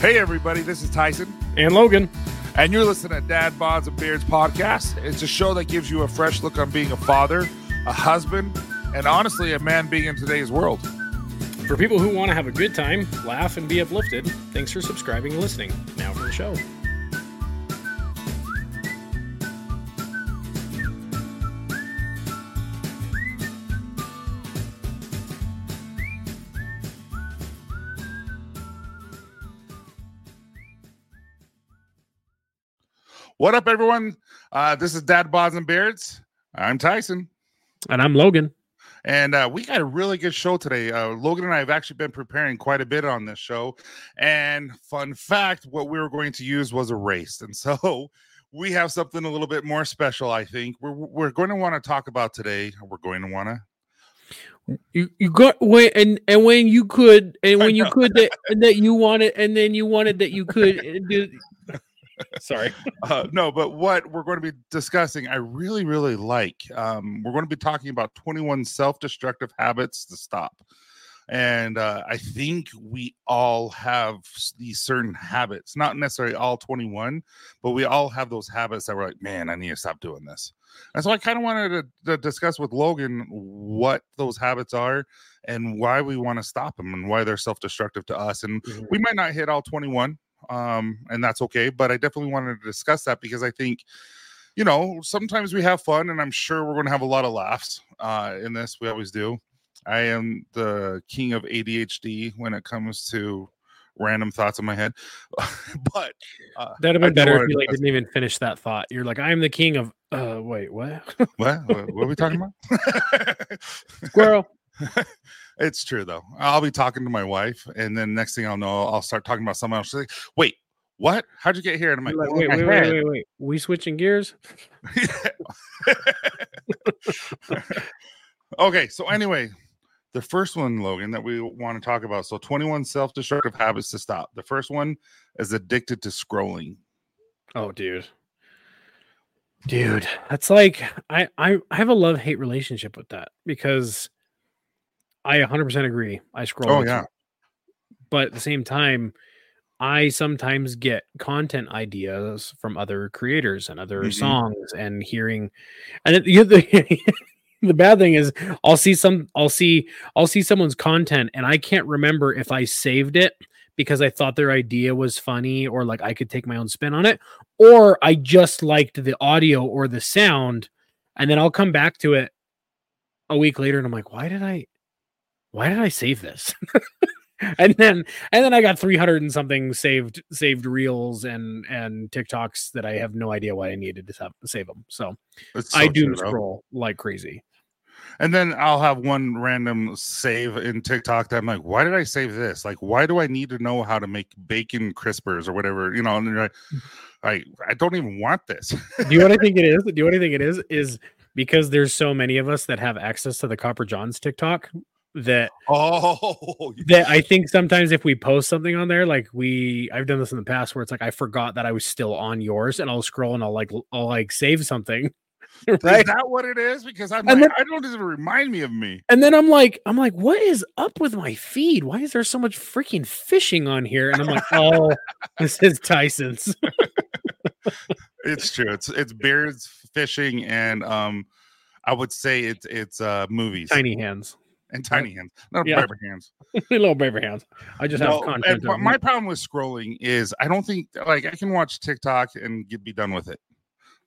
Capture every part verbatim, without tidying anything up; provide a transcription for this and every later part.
Hey, everybody, this is Tyson. And Logan. And you're listening to Dad Bods and Beards Podcast. It's a show that gives you a fresh look on being a father, a husband, and honestly, a man being in today's world. For people who want to have a good time, laugh, and be uplifted, thanks for subscribing and listening. Now for the show. What up, everyone? Uh, this is Dad Bods and Beards. I'm Tyson. And I'm Logan. And uh, we got a really good show today. Uh, Logan and I have actually been preparing quite a bit on this show. And fun fact, what we were going to use was erased. And so we have something a little bit more special, I think. We're, we're going to want to talk about today. We're going to want to. You you got when and, and when you could and when you could that, that you wanted and then you wanted that you could do. Sorry. uh, no, but what we're going to be discussing, I really, really like. Um, we're going to be talking about twenty-one self-destructive habits to stop. And uh, I think we all have these certain habits, not necessarily all twenty-one, but we all have those habits that we're like, man, I need to stop doing this. And so I kind of wanted to, to discuss with Logan what those habits are and why we want to stop them and why they're self-destructive to us. And mm-hmm. we might not hit all twenty-one. Um, and that's okay, but I definitely wanted to discuss that because I think, you know, sometimes we have fun and I'm sure we're going to have a lot of laughs, uh, in this. We always do. I am the king of A D H D when it comes to random thoughts in my head, but, uh, that'd have been better if you like, didn't even finish that thought. You're like, I am the king of, uh, wait, what, what, what are we talking about? Squirrel. It's true, though. I'll be talking to my wife, and then next thing I'll know, I'll start talking about someone else. She's like, wait, what? How'd you get here? And I'm like, wait, wait, wait, wait, wait. We switching gears? Okay, so anyway, the first one, Logan, that we want to talk about. So twenty-one self-destructive habits to stop. The first one is addicted to scrolling. Oh, dude. Dude, that's like, I, I, I have a love-hate relationship with that because... I one hundred percent agree. I scroll. Oh, yeah. But at the same time, I sometimes get content ideas from other creators and other mm-hmm. songs and hearing. And it, you know, the, the bad thing is I'll see some, I'll see, I'll see someone's content and I can't remember if I saved it because I thought their idea was funny or like I could take my own spin on it, or I just liked the audio or the sound. And then I'll come back to it a week later and I'm like, why did I? Why did I save this? and then, and then I got three hundred and something saved, saved reels and, and TikToks that I have no idea why I needed to save, save them. So, so I do scroll bro. like crazy. And then I'll have one random save in TikTok that I'm like, why did I save this? Like, why do I need to know how to make bacon crispers or whatever? You know, and you're like, I, I don't even want this. Do you know what I think it is? Do you know what I think it is? Is because there's so many of us that have access to the Copper Johns TikTok. That oh yeah. that I think sometimes if we post something on there, like we I've done this in the past where it's like I forgot that I was still on yours, and I'll scroll and I'll like I'll like save something. Right? Is that what it is? Because I'm like, then, I don't even remind me of me. And then I'm like I'm like, what is up with my feed? Why is there so much freaking fishing on here? And I'm like, oh, this is Tyson's. It's true. It's it's beards, fishing, and um, I would say it's it's uh movies. Tiny hands. And tiny hands, not yeah. paper hands. Little paper hands. I just no, have content. And my problem with scrolling is I don't think like I can watch TikTok and get, be done with it.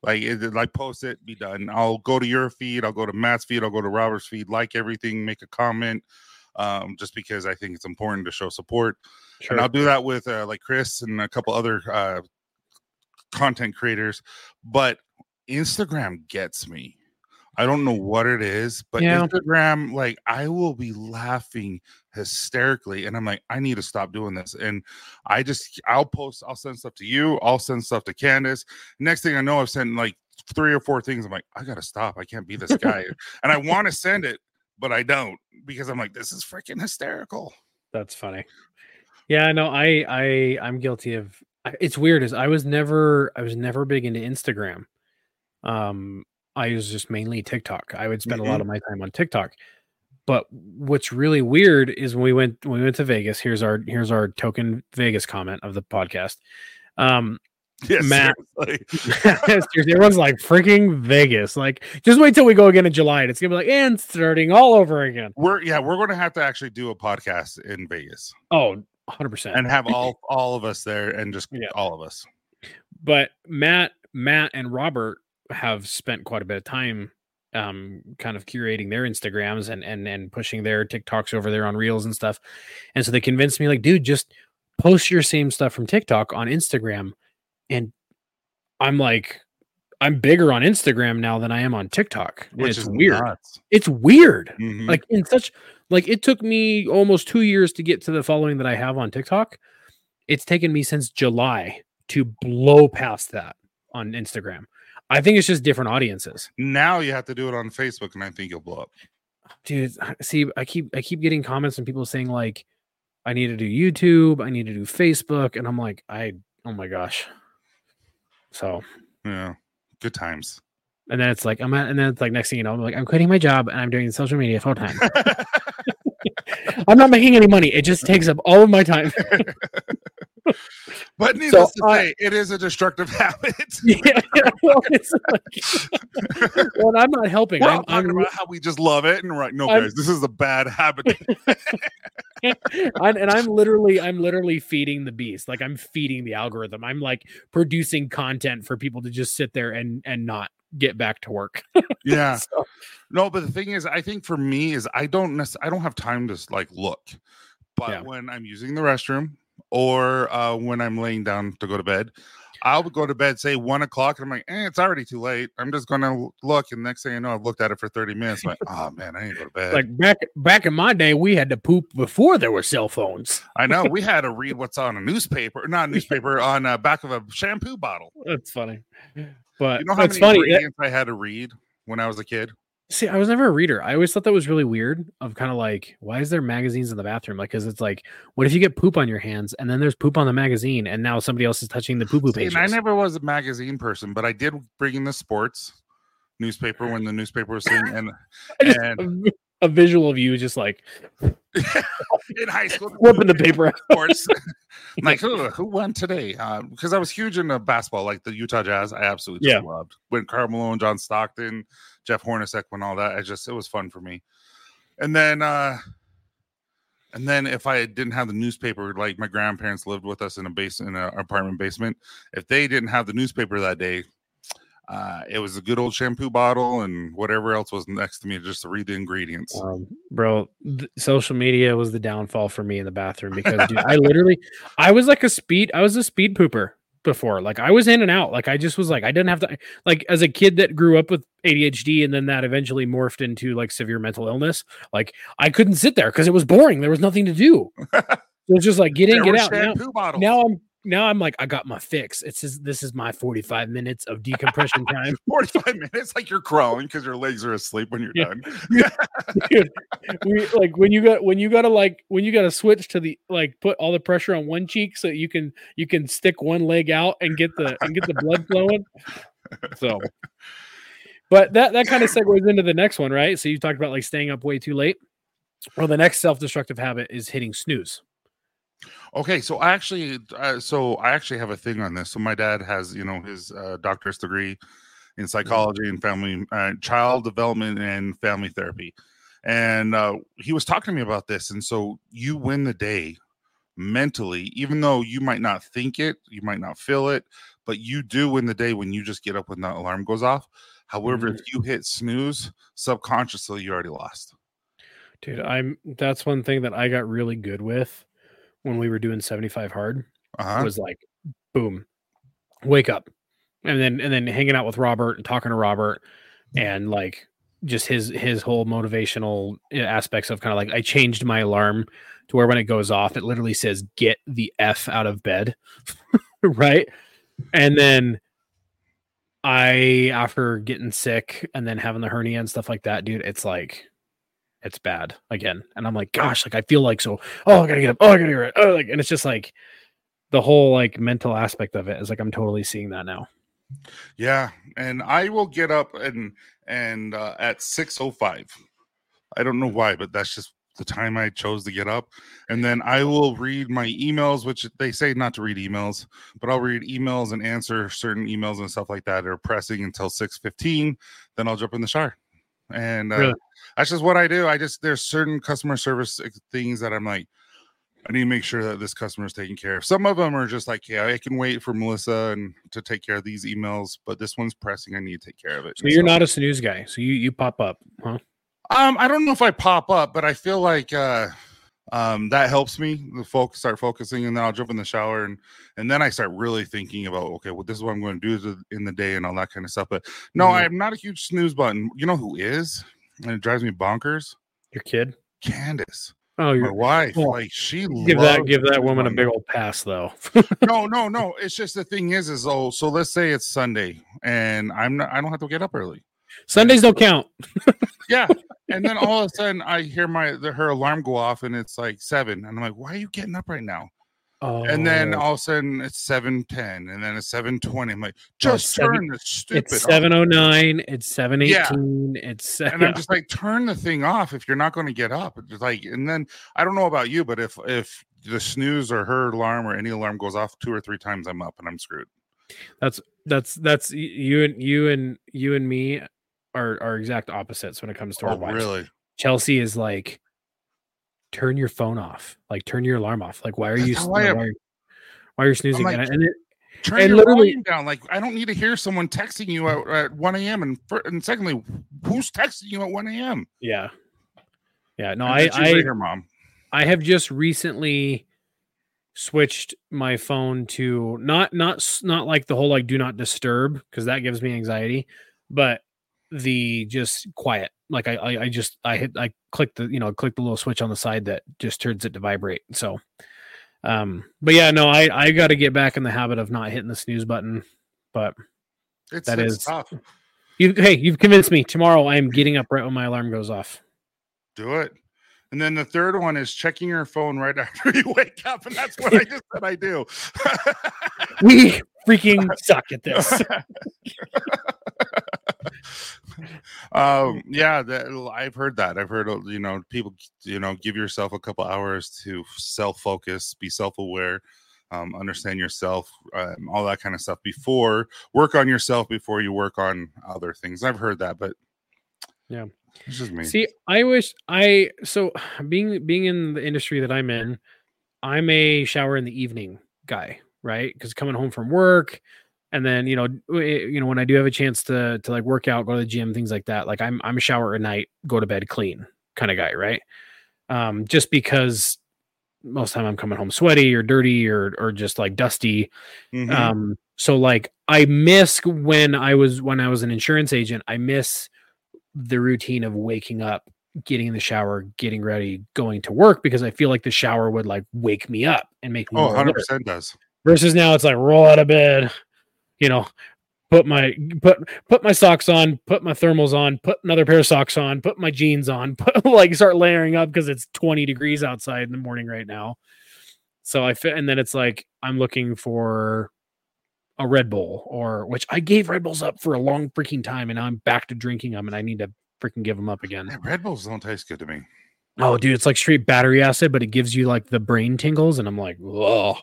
Like, it, like post it, be done. I'll go to your feed. I'll go to Matt's feed. I'll go to Robert's feed. Like everything, make a comment. Um, just because I think it's important to show support. Sure. And I'll do that with uh, like Chris and a couple other uh, content creators. But Instagram gets me. I don't know what it is, but yeah. Instagram, like I will be laughing hysterically. And I'm like, I need to stop doing this. And I just, I'll post, I'll send stuff to you. I'll send stuff to Candace. Next thing I know, I've sent like three or four things. I'm like, I got to stop. I can't be this guy. And I want to send it, but I don't because I'm like, this is freaking hysterical. That's funny. Yeah, no, I, I, I'm guilty of, it's weird is I was never, I was never big into Instagram. Um, I was just mainly TikTok. I would spend mm-hmm. a lot of my time on TikTok. But what's really weird is when we went when we went to Vegas. Here's our here's our token Vegas comment of the podcast. Um, yes, Matt, everyone's like freaking Vegas. Like, just wait till we go again in July, and it's gonna be like and starting all over again. We're yeah, we're gonna have to actually do a podcast in Vegas. Oh, one hundred percent, and have all all of us there, and just yeah. all of us. But Matt, Matt, and Robert have spent quite a bit of time. Um, kind of curating their Instagrams and and and pushing their TikToks over there on Reels and stuff, and so they convinced me, like, dude, just post your same stuff from TikTok on Instagram. And I'm like, I'm bigger on Instagram now than I am on TikTok, which it's is weird. Nuts. It's weird, mm-hmm. like in such like it took me almost two years to get to the following that I have on TikTok. It's taken me since July to blow past that on Instagram. I think it's just different audiences. Now you have to do it on Facebook, and I think you'll blow up. Dude, see, I keep I keep getting comments and people saying, like, I need to do YouTube, I need to do Facebook, and I'm like, I oh my gosh. So yeah, good times. And then it's like I'm at, and then it's like next thing you know, I'm like, I'm quitting my job and I'm doing social media full time. I'm not making any money. It just takes up all of my time. But needless so, to say, uh, it is a destructive habit. Yeah, well, it's like, well, I'm not helping. We're I'm, all talking I'm, about how we just love it, and we're like, no, I'm, guys, this is a bad habit. I'm, and I'm literally, I'm literally feeding the beast. Like, I'm feeding the algorithm. I'm like producing content for people to just sit there and and not get back to work. Yeah. So. No, but the thing is, I think for me is I don't necess- I don't have time to like look, but yeah. when I'm using the restroom. Or uh, when I'm laying down to go to bed, I'll go to bed, say one o'clock, and I'm like, eh, it's already too late. I'm just gonna look, and next thing I know, I've looked at it for thirty minutes. I'm like, oh man, I need to go to bed. Like back back in my day, we had to poop before there were cell phones. I know we had to read what's on a newspaper, not a newspaper, on the back of a shampoo bottle. That's funny, but you know how many funny, ingredients that- I had to read when I was a kid. See, I was never a reader. I always thought that was really weird of kind of like, why is there magazines in the bathroom? Like, because it's like, what if you get poop on your hands and then there's poop on the magazine and now somebody else is touching the poo-poo pages? I never was a magazine person, but I did bring in the sports newspaper when the newspaper was sitting. And, just, and a visual of you just like in high school, flipping the paper out. Sports. Like, who, who won today? Because uh, I was huge into basketball, like the Utah Jazz. I absolutely yeah. loved when Karl Malone, John Stockton, Jeff Hornacek, and all that. I just it was fun for me. And then, uh, and then if I didn't have the newspaper, like my grandparents lived with us in a base in an apartment basement. If they didn't have the newspaper that day, uh, it was a good old shampoo bottle and whatever else was next to me, just to read the ingredients. Um, bro, th- social media was the downfall for me in the bathroom because dude, I literally, I was like a speed, I was a speed pooper. Before, like I was in and out, like I just was like I didn't have to, like as a kid that grew up with A D H D and then that eventually morphed into like severe mental illness, like I couldn't sit there because it was boring. There was nothing to do. It was just like get in, get out. Now, now I'm now I'm like I got my fix. It's just, this is my forty-five minutes of decompression time. forty-five minutes, like you're crawling because your legs are asleep when you're yeah. done. Dude, we, like when you got when you gotta like when you gotta switch to the like put all the pressure on one cheek so you can you can stick one leg out and get the and get the blood flowing. So, but that that kind of segues into the next one, right? So you talked about like staying up way too late. Well, the next self-destructive habit is hitting snooze. Okay, so I actually, uh, so I actually have a thing on this. So my dad has, you know, his uh, doctor's degree in psychology and family, uh, child development and family therapy, and uh, he was talking to me about this. And so you win the day mentally, even though you might not think it, you might not feel it, but you do win the day when you just get up when the alarm goes off. However, mm-hmm. if you hit snooze, subconsciously you already lost. Dude, I'm. That's one thing that I got really good with. When we were doing seventy-five hard, uh-huh. it was like, boom, wake up. And then, and then hanging out with Robert and talking to Robert and like just his, his whole motivational aspects of kind of like, I changed my alarm to where when it goes off, it literally says, get the F out of bed. Right. And then I, after getting sick and then having the hernia and stuff like that, dude, it's like, it's bad again. And I'm like, gosh, like I feel like so, oh, I gotta get up. Oh, I gotta get up. Oh, like, and it's just like the whole like mental aspect of it is like, I'm totally seeing that now. Yeah. And I will get up and, and uh, at six oh five, I don't know why, but that's just the time I chose to get up. And then I will read my emails, which they say not to read emails, but I'll read emails and answer certain emails and stuff like that that are pressing until six fifteen. Then I'll jump in the shower. And uh, really? that's just what I do. I just, there's certain customer service things that I'm like, I need to make sure that this customer is taken care of. Some of them are just like, yeah, I can wait for Melissa and to take care of these emails, but this one's pressing. I need to take care of it. So and you're so, not a snooze guy. So you, you pop up, huh? Um, I don't know if I pop up, but I feel like uh, um, that helps me the focus, start focusing, and then I'll jump in the shower, and and then I start really thinking about, okay, well, this is what I'm going to do in the day and all that kind of stuff. But no, mm-hmm. I'm not a huge snooze button. You know who is? And it drives me bonkers. Your kid? Candace. Oh, your wife, cool. Like she give that give that woman money. A big old pass, though. no, no, no. It's just the thing is, is oh, so let's say it's Sunday, and I'm not, I don't have to get up early. Sundays don't count. Yeah, and then all of a sudden, I hear my the, her alarm go off, and it's like seven, and I'm like, why are you getting up right now? Oh. And then all of a sudden, it's seven ten, and then it's seven twenty. I'm like, just no, turn seven, the stupid. It's seven oh nine. It's seven eighteen. Yeah. It's seven. And I'm just like, turn the thing off if you're not going to get up. It's like, and then I don't know about you, but if if the snooze or her alarm or any alarm goes off two or three times, I'm up and I'm screwed. That's that's that's you and you and you and me are are exact opposites when it comes to oh, our wives. Really, Chelsea is like, turn your phone off, like turn your alarm off. Like, why are you, why are you, why are you snoozing? Like, and it, turn and your volume down. Like, I don't need to hear someone texting you at, at one a.m. And for, and secondly, who's texting you at one a.m.? Yeah, yeah. No, I, I, later, mom. I have just recently switched my phone to not, not, not like the whole like do not disturb, because that gives me anxiety, but the just quiet. Like I, I, I just, I hit, I clicked the, you know, clicked the little switch on the side that just turns it to vibrate. So, um, but yeah, no, I, I got to get back in the habit of not hitting the snooze button, but it's, that it's is tough. You, hey, you've convinced me. Tomorrow I am getting up right when my alarm goes off. Do it. And then the third one is checking your phone right after you wake up. And that's what I just said I do. We freaking suck at this. um yeah that, I've heard that I've heard you know people you know give yourself a couple hours to self-focus, be self-aware, um understand yourself, um, all that kind of stuff before work on yourself before you work on other things. I've heard that, but yeah, it's just me. See, I wish I so being being in the industry that I'm in, I'm a shower in the evening guy, right? Because coming home from work. And then, you know, it, you know, when I do have a chance to to like work out, go to the gym, things like that, like I'm I'm a shower at night, go to bed clean kind of guy, right? Um, just because most of the time I'm coming home sweaty or dirty or or just like dusty. Mm-hmm. Um, so like I miss when I was when I was an insurance agent, I miss the routine of waking up, getting in the shower, getting ready, going to work, because I feel like the shower would like wake me up and make me. Oh, one hundred percent does. Versus now it's like roll out of bed. You know, put my put put my socks on, put my thermals on, put another pair of socks on, put my jeans on, put, like start layering up because it's twenty degrees outside in the morning right now. So I fit, and then it's like I'm looking for a Red Bull, or which I gave Red Bulls up for a long freaking time, and now I'm back to drinking them, and I need to freaking give them up again. Yeah, Red Bulls don't taste good to me. Oh, dude, it's like straight battery acid, but it gives you like the brain tingles, and I'm like, whoa.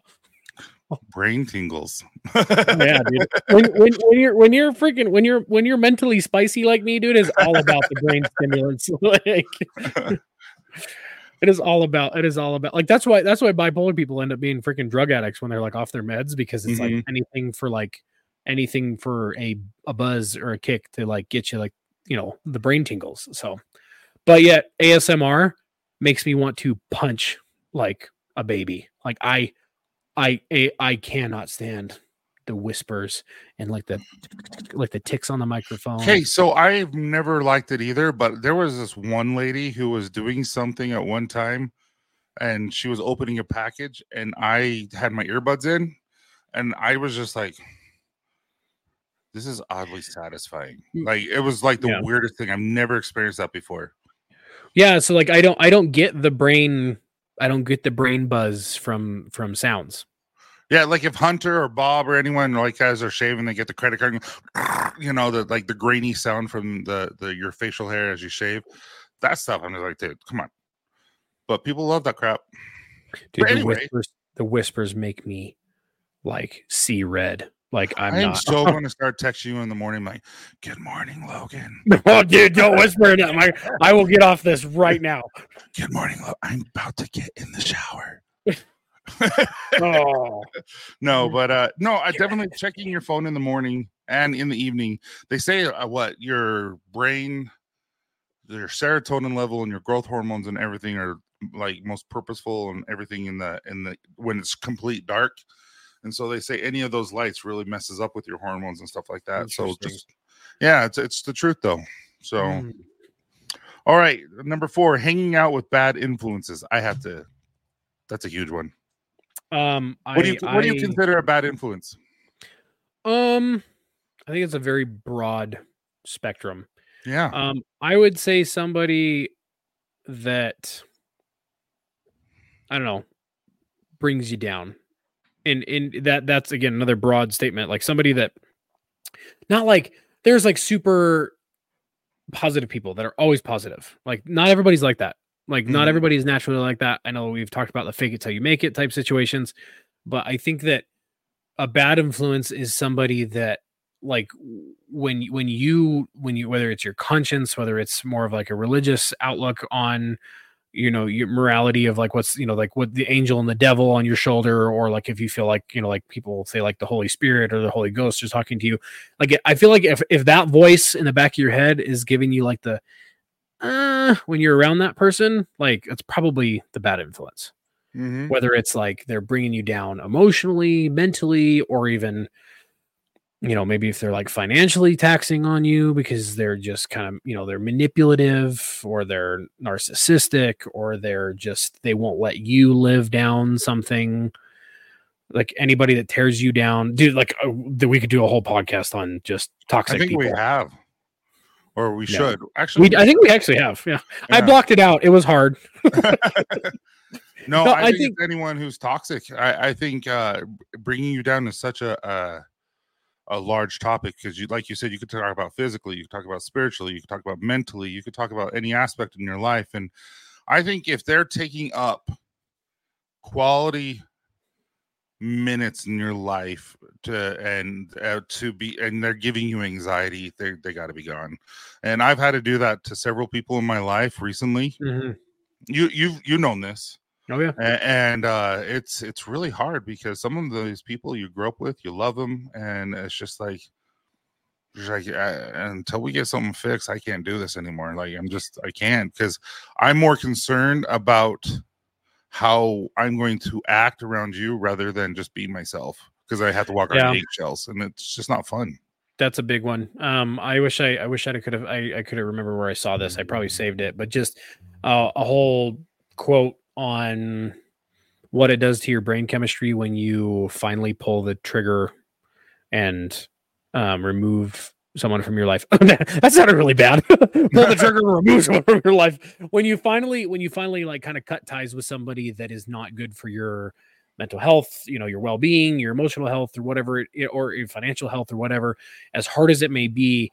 Brain tingles. Yeah, dude. When, when, when you're when you're freaking when you're when you're mentally spicy like me, dude, it's all about the brain stimulants. Like, it is all about it is all about like that's why that's why bipolar people end up being freaking drug addicts when they're like off their meds, because it's mm-hmm. like anything for like anything for a a buzz or a kick to like get you like you know the brain tingles. So, but yet A S M R makes me want to punch like a baby. Like I. I, I I cannot stand the whispers and like the like the ticks on the microphone. Okay, so I've never liked it either, but there was this one lady who was doing something at one time, and she was opening a package, and I had my earbuds in, and I was just like, this is oddly satisfying. Like it was like the yeah. weirdest thing. I've never experienced that before. Yeah, so like I don't I don't get the brain I don't get the brain buzz from, from sounds. Yeah. Like if Hunter or Bob or anyone like has their shave and they get the credit card, you know, the, like the grainy sound from the, the, your facial hair as you shave, that stuff. I'm just like, dude, come on. But people love that crap. Dude, the, anyway, whispers, the whispers make me like see red. Like I'm I not. I'm so going to start texting you in the morning, like, good morning, Logan. Oh, dude, don't whisper it. I, I will get off this right now. Good morning, Logan. I'm about to get in the shower. Oh. No, but uh, no, I definitely checking your phone in the morning and in the evening. They say uh, what your brain, your serotonin level, and your growth hormones and everything are like most purposeful and everything in the in the when it's complete dark. And so they say any of those lights really messes up with your hormones and stuff like that. So just, yeah, it's it's the truth though. So, mm. All right, number four, hanging out with bad influences. I have to. That's a huge one. Um, what I, do you what I, do you consider a bad influence? Um, I think it's a very broad spectrum. Yeah. Um, I would say somebody that I don't know brings you down. And in, in that that's again another broad statement, like somebody that not like there's like super positive people that are always positive. Like not everybody's like that. Like not everybody is naturally like that. I know we've talked about the fake it till you make it type situations, but I think that a bad influence is somebody that like when when you when you whether it's your conscience, whether it's more of like a religious outlook on, you know, your morality of like what's, you know, like what the angel and the devil on your shoulder, or like if you feel like, you know, like people say like the Holy Spirit or the Holy Ghost is talking to you. Like I feel like if if that voice in the back of your head is giving you like the uh when you're around that person, like it's probably the bad influence. Mm-hmm. Whether it's like they're bringing you down emotionally, mentally, or even, you know, maybe if they're like financially taxing on you because they're just kind of, you know, they're manipulative or they're narcissistic or they're just, they won't let you live down something. Like anybody that tears you down, dude, like uh, we could do a whole podcast on just toxic people. I think people. we have, or we no. should actually, we, I think we actually have. Yeah. yeah. I blocked it out. It was hard. no, no, I, I think, think anyone who's toxic, I, I think uh, bringing you down is such a, uh, a large topic, because you like you said, you could talk about physically, you could talk about spiritually, you could talk about mentally, you could talk about any aspect in your life. And I think if they're taking up quality minutes in your life to and uh, to be and they're giving you anxiety, they they got to be gone. And I've had to do that to several people in my life recently. Mm-hmm. You you've you known this. Oh yeah, and uh, it's it's really hard because some of those people you grew up with, you love them, and it's just like, just like I, until we get something fixed, I can't do this anymore. Like I'm just I can't because I'm more concerned about how I'm going to act around you rather than just be myself, because I have to walk yeah. on eggshells, and it's just not fun. That's a big one. Um, I wish I I wish I could have I I could have remembered where I saw this. I probably saved it, but just uh, a whole quote on what it does to your brain chemistry when you finally pull the trigger and um, remove someone from your life. That sounded really bad. Pull the trigger and remove someone from your life. When you finally, when you finally like kind of cut ties with somebody that is not good for your mental health, you know, your well-being, your emotional health or whatever, or your financial health or whatever, as hard as it may be,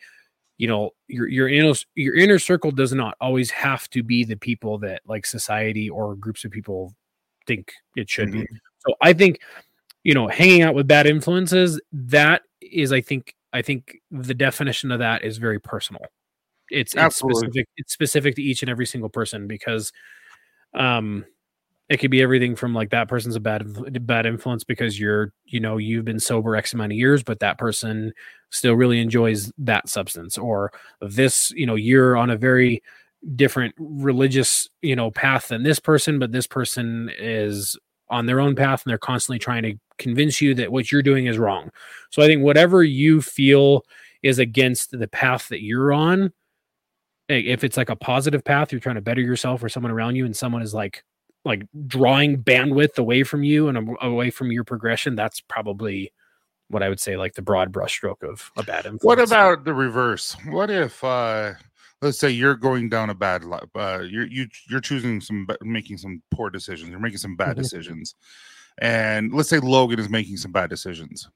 you know, your your inner your inner circle does not always have to be the people that like society or groups of people think it should mm-hmm. be. So I think, you know, hanging out with bad influences, that is, I think, I think the definition of that is very personal. It's, it's specific. It's specific to each and every single person, because um, it could be everything from like that person's a bad bad influence because you're, you know, you've been sober X amount of years, but that person still really enjoys that substance, or this, you know, you're on a very different religious, you know, path than this person, but this person is on their own path and they're constantly trying to convince you that what you're doing is wrong. So I think whatever you feel is against the path that you're on, if it's like a positive path, you're trying to better yourself, or someone around you and someone is like, like drawing bandwidth away from you and away from your progression, that's probably what I would say, like the broad brushstroke of a bad influence. What about the reverse? What if, uh, let's say you're going down a bad, uh, you're, you, you're choosing some, making some poor decisions. You're making some bad mm-hmm. decisions. And let's say Logan is making some bad decisions.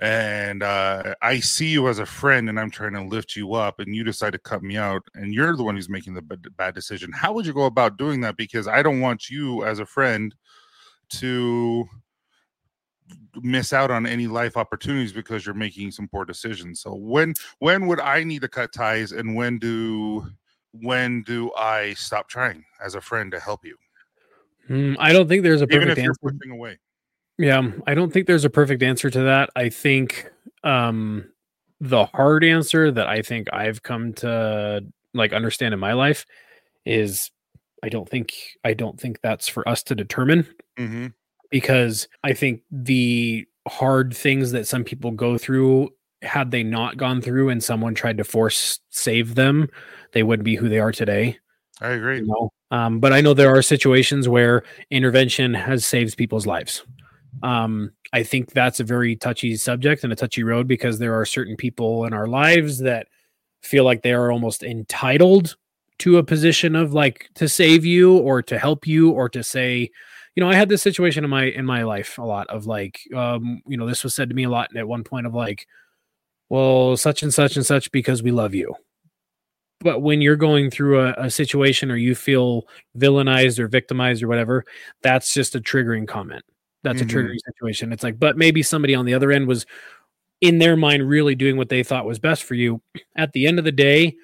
and uh, I see you as a friend and I'm trying to lift you up and you decide to cut me out and you're the one who's making the b- bad decision. How would you go about doing that? Because I don't want you as a friend to miss out on any life opportunities because you're making some poor decisions. So when when would I need to cut ties, and when do when do I stop trying as a friend to help you? Mm, I don't think there's a perfect answer. Even if you're pushing away. Yeah, I don't think there's a perfect answer to that. I think um, the hard answer that I think I've come to like understand in my life is I don't think I don't think that's for us to determine. Mm-hmm. Because I think the hard things that some people go through, had they not gone through and someone tried to force save them, they wouldn't be who they are today. I agree. You know? Um, but I know there are situations where intervention has saved people's lives. Um, I think that's a very touchy subject and a touchy road, because there are certain people in our lives that feel like they are almost entitled to a position of like to save you or to help you or to say, you know, I had this situation in my, in my life a lot of like, um, you know, this was said to me a lot at one point of like, well, such and such and such, because we love you. But when you're going through a, a situation or you feel villainized or victimized or whatever, that's just a triggering comment. That's mm-hmm. a triggering situation. It's like, but maybe somebody on the other end was in their mind really doing what they thought was best for you. At the end of the day,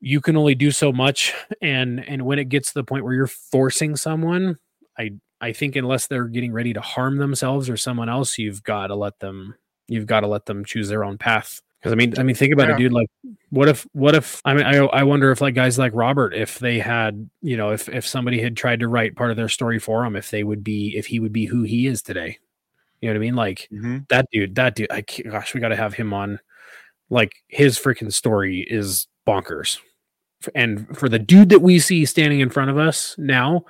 you can only do so much. And, and when it gets to the point where you're forcing someone, I, I think unless they're getting ready to harm themselves or someone else, you've got to let them, you've got to let them choose their own path. Cause I mean, I mean, think about yeah. it, dude, like what if, what if, I mean, I, I wonder if like guys like Robert, if they had, you know, if, if somebody had tried to write part of their story for him, if they would be, if he would be who he is today, you know what I mean? Like mm-hmm. that dude, that dude, I can't, gosh, we got to have him on. Like his freaking story is bonkers. And for the dude that we see standing in front of us now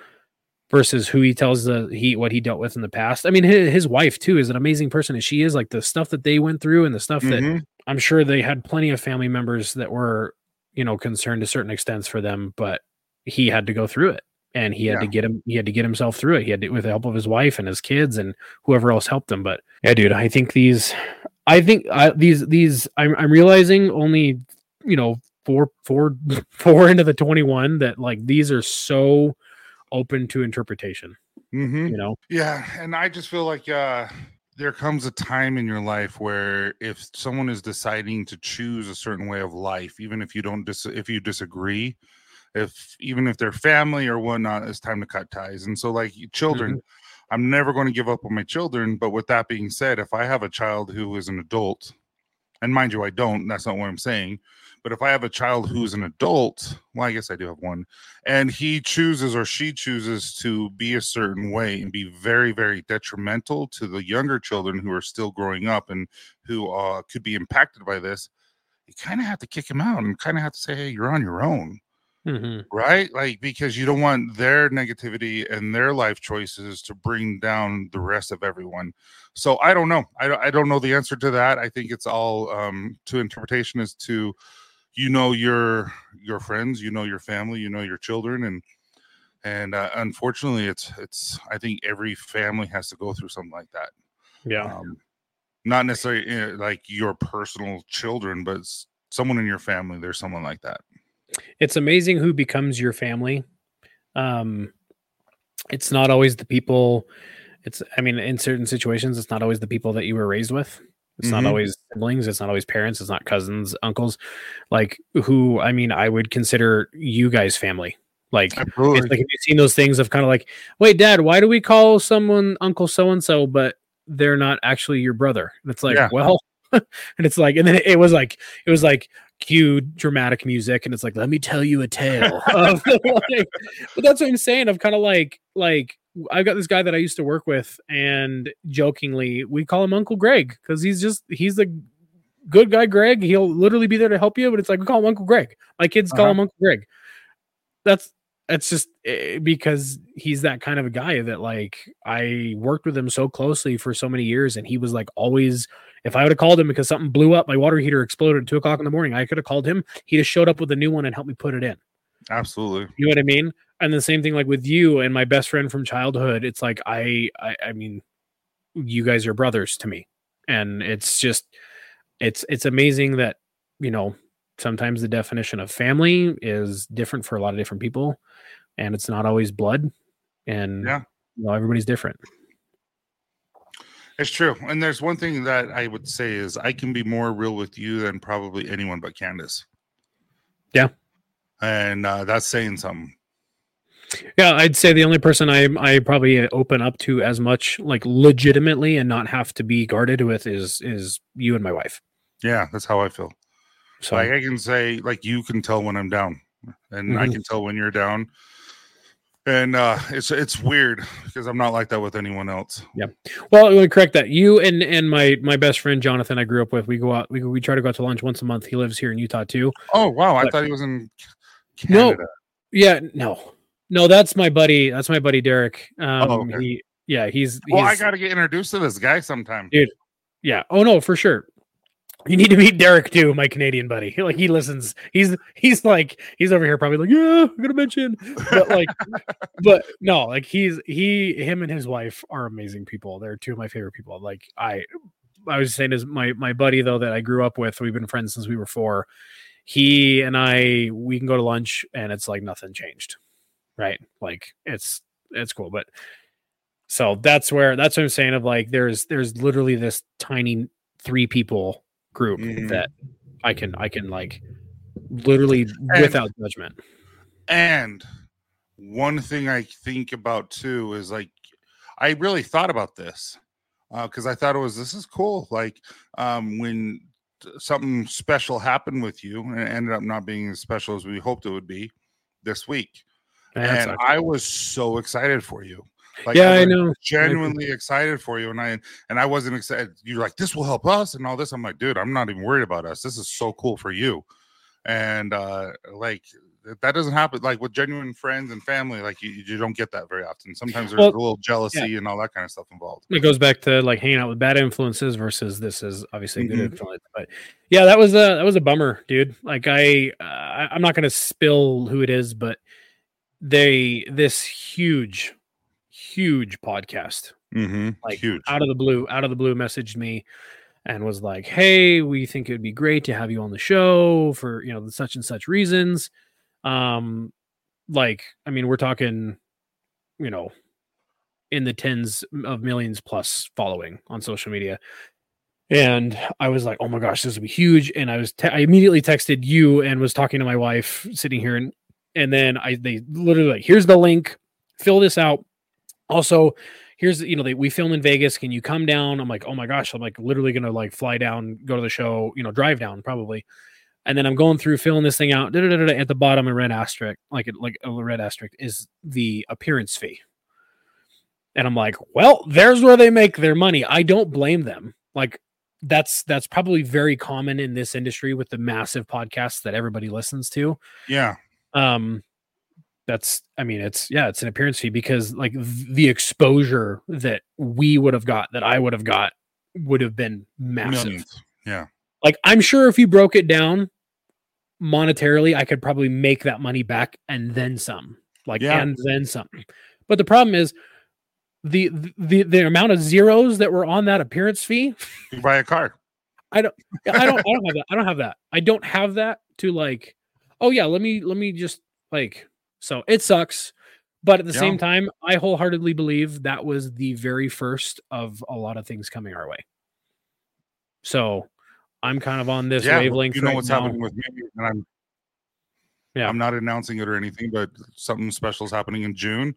versus who he tells the he what he dealt with in the past. I mean, his, his wife too is an amazing person as she is, like the stuff that they went through and the stuff mm-hmm. that I'm sure they had plenty of family members that were, you know, concerned to certain extents for them, but he had to go through it and he had yeah. to get him, he had to get himself through it. He had to, with the help of his wife and his kids and whoever else helped him. But yeah, dude, I think these, I think uh, these, these, I'm, I'm realizing only, you know, Four, four, four into the twenty-one that like these are so open to interpretation, mm-hmm. you know? Yeah. And I just feel like uh, there comes a time in your life where if someone is deciding to choose a certain way of life, even if you don't, dis- if you disagree, if even if they're family or whatnot, it's time to cut ties. And so like children, mm-hmm. I'm never going to give up on my children. But with that being said, if I have a child who is an adult, and mind you, I don't, that's not what I'm saying. But if I have a child who's an adult, well, I guess I do have one, and he chooses or she chooses to be a certain way and be very, very detrimental to the younger children who are still growing up and who uh, could be impacted by this, you kind of have to kick him out and kind of have to say, hey, you're on your own, mm-hmm. right? Like, because you don't want their negativity and their life choices to bring down the rest of everyone. So I don't know. I, I don't know the answer to that. I think it's all um, to interpretation as to, you know, your your friends, you know, your family, you know, your children. And and uh, unfortunately, it's it's I think every family has to go through something like that. Yeah. Um, not necessarily you know, like your personal children, but it's someone in your family. There's someone like that. It's amazing who becomes your family. Um, it's not always the people. It's I mean, in certain situations, it's not always the people that you were raised with. It's mm-hmm. not always siblings. It's not always parents. It's not cousins, uncles, like who, I mean, I would consider you guys family. Like, Absolutely. It's like if you've seen those things of kind of like, wait, Dad, why do we call someone Uncle so-and-so, but they're not actually your brother? And it's like, yeah. well, and it's like, and then it, it was like, it was like cue dramatic music. And it's like, let me tell you a tale. of like, but that's what I'm saying. I'm kind of like, like, I've got this guy that I used to work with, and jokingly we call him Uncle Greg because he's just he's the good guy Greg. He'll literally be there to help you, but it's like we call him Uncle Greg. My kids call uh-huh. him Uncle Greg. That's that's just because he's that kind of a guy that like I worked with him so closely for so many years, and he was like always. If I would have called him because something blew up, my water heater exploded at two o'clock in the morning, I could have called him. He just showed up with a new one and helped me put it in. Absolutely, you know what I mean. And the same thing like with you and my best friend from childhood. It's like, I, I, I mean, you guys are brothers to me. And it's just, it's, it's amazing that, you know, sometimes the definition of family is different for a lot of different people, and it's not always blood, and yeah, you know, everybody's different. It's true. And there's one thing that I would say is I can be more real with you than probably anyone but Candace. Yeah. And uh, that's saying something. Yeah, I'd say the only person I I probably open up to as much, like legitimately, and not have to be guarded with is is you and my wife. Yeah, that's how I feel. So like I can say, like, you can tell when I'm down, and mm-hmm. I can tell when you're down. And uh, it's it's weird because I'm not like that with anyone else. Yeah. Well, I'm gonna correct that. You and, and my my best friend Jonathan, I grew up with. We go out. We we try to go out to lunch once a month. He lives here in Utah too. Oh wow! But I thought he was in Canada. No. Yeah. No. No, that's my buddy. That's my buddy Derek. Um, oh. Okay. He, yeah. He's. Well, he's, I gotta get introduced to this guy sometime, dude. Yeah. Oh no, for sure. You need to meet Derek too, my Canadian buddy. He, like he listens. He's he's like he's over here probably like, yeah, I'm gonna mention. But like but no, like he's he him and his wife are amazing people. They're two of my favorite people. Like I I was saying is my my buddy though that I grew up with, we've been friends since we were four. He and I we can go to lunch and it's like nothing changed. Right? Like it's it's cool. But so that's where that's what I'm saying of like there's there's literally this tiny three people group mm. that I can I can like literally and, without judgment. And one thing I think about too is like I really thought about this because uh, I thought it was this is cool like um, when something special happened with you and it ended up not being as special as we hoped it would be this week. That's and I was so excited for you. Like, yeah, I, I know. Genuinely I excited for you, and I and I wasn't excited. You're like, this will help us, and all this. I'm like, dude, I'm not even worried about us. This is so cool for you, and uh, like that doesn't happen. Like with genuine friends and family, like you, you don't get that very often. Sometimes there's well, a little jealousy yeah. and all that kind of stuff involved. It goes back to like hanging out with bad influences versus this is obviously a good mm-hmm. influence. But yeah, that was a that was a bummer, dude. Like I uh, I'm not gonna spill who it is, but they this huge. huge podcast mm-hmm. like huge. out of the blue out of the blue messaged me and was like, hey, we think it would be great to have you on the show for, you know, such and such reasons. Um like I mean, we're talking, you know, in the tens of millions plus following on social media. And I was like, oh my gosh, this would be huge. And I was te- I immediately texted you and was talking to my wife sitting here, and and then I they literally like, here's the link, fill this out. Also, here's, you know, they, we film in Vegas. Can you come down? I'm like, oh my gosh. I'm like literally going to like fly down, go to the show, you know, drive down probably. And then I'm going through filling this thing out. At the bottom, a red asterisk, like it, like a red asterisk is the appearance fee. And I'm like, well, there's where they make their money. I don't blame them. Like that's, that's probably very common in this industry with the massive podcasts that everybody listens to. Yeah. Um, That's, I mean, it's, yeah, it's an appearance fee because like the exposure that we would have got, that I would have got would have been massive. Millions. Yeah. Like I'm sure if you broke it down monetarily, I could probably make that money back and then some, like, yeah. and then some. But the problem is the, the, the amount of zeros that were on that appearance fee. You buy a car. I don't, I don't, I don't have that. I don't have that. I don't have that to like, oh yeah, let me, let me just like, so it sucks, but at the yeah. same time, I wholeheartedly believe that was the very first of a lot of things coming our way. So I'm kind of on this yeah, wavelength. You know right what's now. happening with me, and I'm yeah, I'm not announcing it or anything, but something special is happening in June,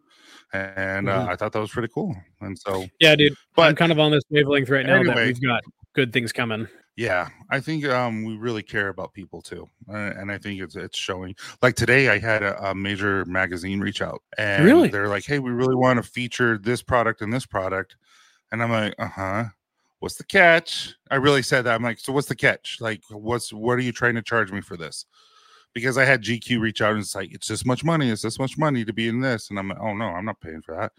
and mm-hmm. uh, I thought that was pretty cool. And so yeah, dude, but I'm kind of on this wavelength right anyway, now that we've got good things coming. Yeah, I think um, we really care about people too, uh, and I think it's it's showing. Like today, I had a, a major magazine reach out, and really? they're like, "Hey, we really want to feature this product and this product," and I'm like, "Uh huh, what's the catch?" I really said that. I'm like, "So what's the catch? Like, what's what are you trying to charge me for this?" Because I had G Q reach out and it's like, "It's this much money. It's this much money to be in this," and I'm like, "Oh no, I'm not paying for that."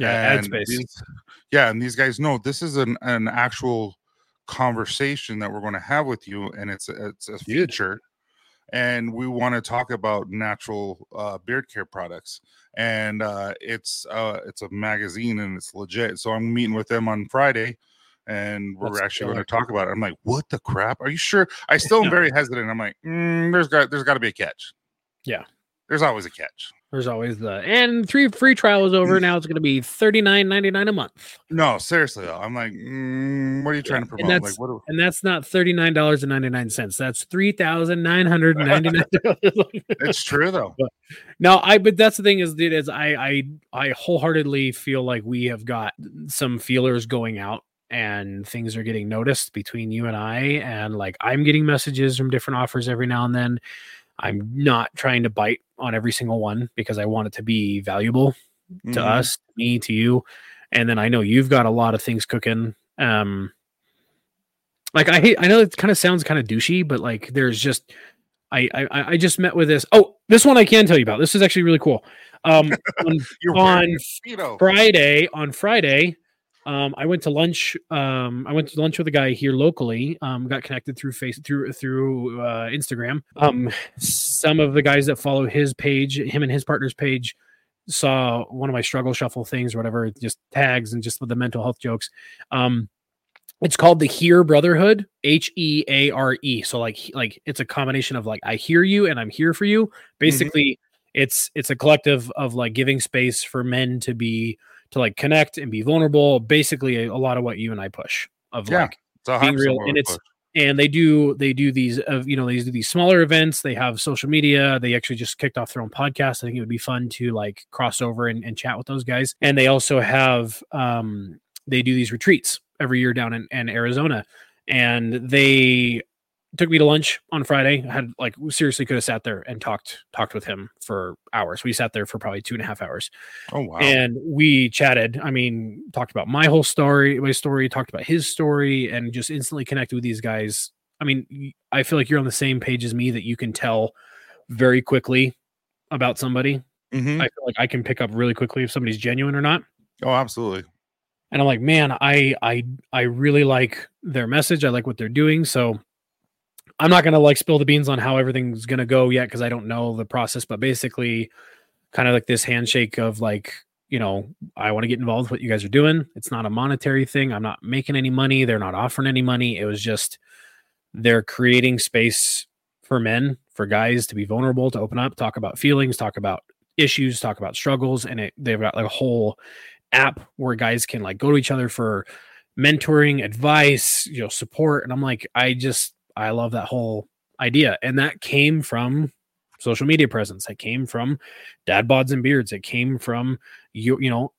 Yeah, and ad space. These, yeah, and these guys know this is an an actual conversation that we're going to have with you, and it's it's a feature, and we want to talk about natural uh beard care products, and uh it's uh it's a magazine and it's legit. So I'm meeting with them on Friday, and we're That's actually going to talk about it. I'm like, what the crap? Are you sure? I still am very hesitant. I'm like, mm, there's got there's got to be a catch. Yeah, there's always a catch. There's always the and three free trial is over. Now it's going to be thirty-nine ninety-nine a month. No, seriously though, I'm like, mm, what are you trying yeah. to promote? And that's, like, what do- and that's not thirty-nine dollars and ninety-nine cents. That's three thousand nine hundred ninety-nine. It's true though. But, no, I but that's the thing is, dude, is I I I wholeheartedly feel like we have got some feelers going out and things are getting noticed between you and I, and like I'm getting messages from different offers every now and then. I'm not trying to bite on every single one because I want it to be valuable to mm-hmm. us, to me, to you. And then I know you've got a lot of things cooking. Um, like I hate, I know it kind of sounds kind of douchey, but like, there's just, I, I, I just met with this. Oh, this one I can tell you about. This is actually really cool. Um, on, on Friday, on Friday, um, I went to lunch. Um, I went to lunch with a guy here locally. Um, got connected through face through through uh, Instagram. Um, some of the guys that follow his page, him and his partner's page, saw one of my struggle shuffle things, or whatever, just tags and just with the mental health jokes. Um, it's called the Hear Brotherhood, H E A R E. So like like it's a combination of like I hear you and I'm here for you. Basically, mm-hmm. it's it's a collective of like giving space for men to be. to like connect and be vulnerable. Basically a, a lot of what you and I push of yeah, like it's being real. And it's, push. and they do, they do these, of, you know, they do these smaller events. They have social media. They actually just kicked off their own podcast. I think it would be fun to like cross over and, and chat with those guys. And they also have, um, they do these retreats every year down in, in Arizona. And they took me to lunch on Friday. I had like, seriously could have sat there and talked, talked with him for hours. We sat there for probably two and a half hours. Oh, wow. And we chatted. I mean, talked about my whole story, my story, talked about his story, and just instantly connected with these guys. I mean, I feel like you're on the same page as me that you can tell very quickly about somebody. Mm-hmm. I feel like I can pick up really quickly if somebody's genuine or not. Oh, absolutely. And I'm like, man, I, I, I really like their message. I like what they're doing. So I'm not going to like spill the beans on how everything's going to go yet, because I don't know the process, but basically kind of like this handshake of like, you know, I want to get involved with what you guys are doing. It's not a monetary thing. I'm not making any money. They're not offering any money. It was just, they're creating space for men, for guys to be vulnerable, to open up, talk about feelings, talk about issues, talk about struggles. And it, they've got like a whole app where guys can like go to each other for mentoring, advice, you know, support. And I'm like, I just, I love that whole idea. And that came from social media presence. It came from Dad Bods and Beards. It came from you, you know,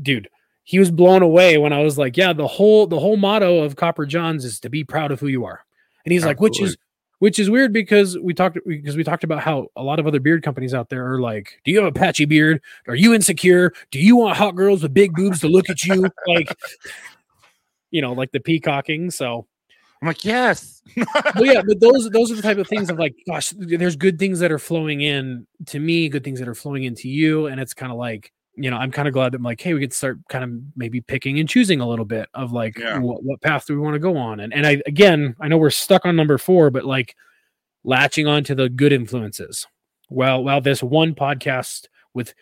dude, he was blown away when I was like, yeah, the whole, the whole motto of Copper Johns is to be proud of who you are. And he's Absolutely. like, which is, which is weird because we talked, because we talked about how a lot of other beard companies out there are like, do you have a patchy beard? Are you insecure? Do you want hot girls with big boobs to look at you? Like, you know, like the peacocking. So I'm like, yes. Well, yeah, but those those are the type of things of like, gosh, there's good things that are flowing in to me, good things that are flowing into you. And it's kind of like, you know, I'm kind of glad that I'm like, hey, we could start kind of maybe picking and choosing a little bit of like, yeah. what, what path do we want to go on? And and I, again, I know we're stuck on number four, but like latching on to the good influences. Well, while this one podcast with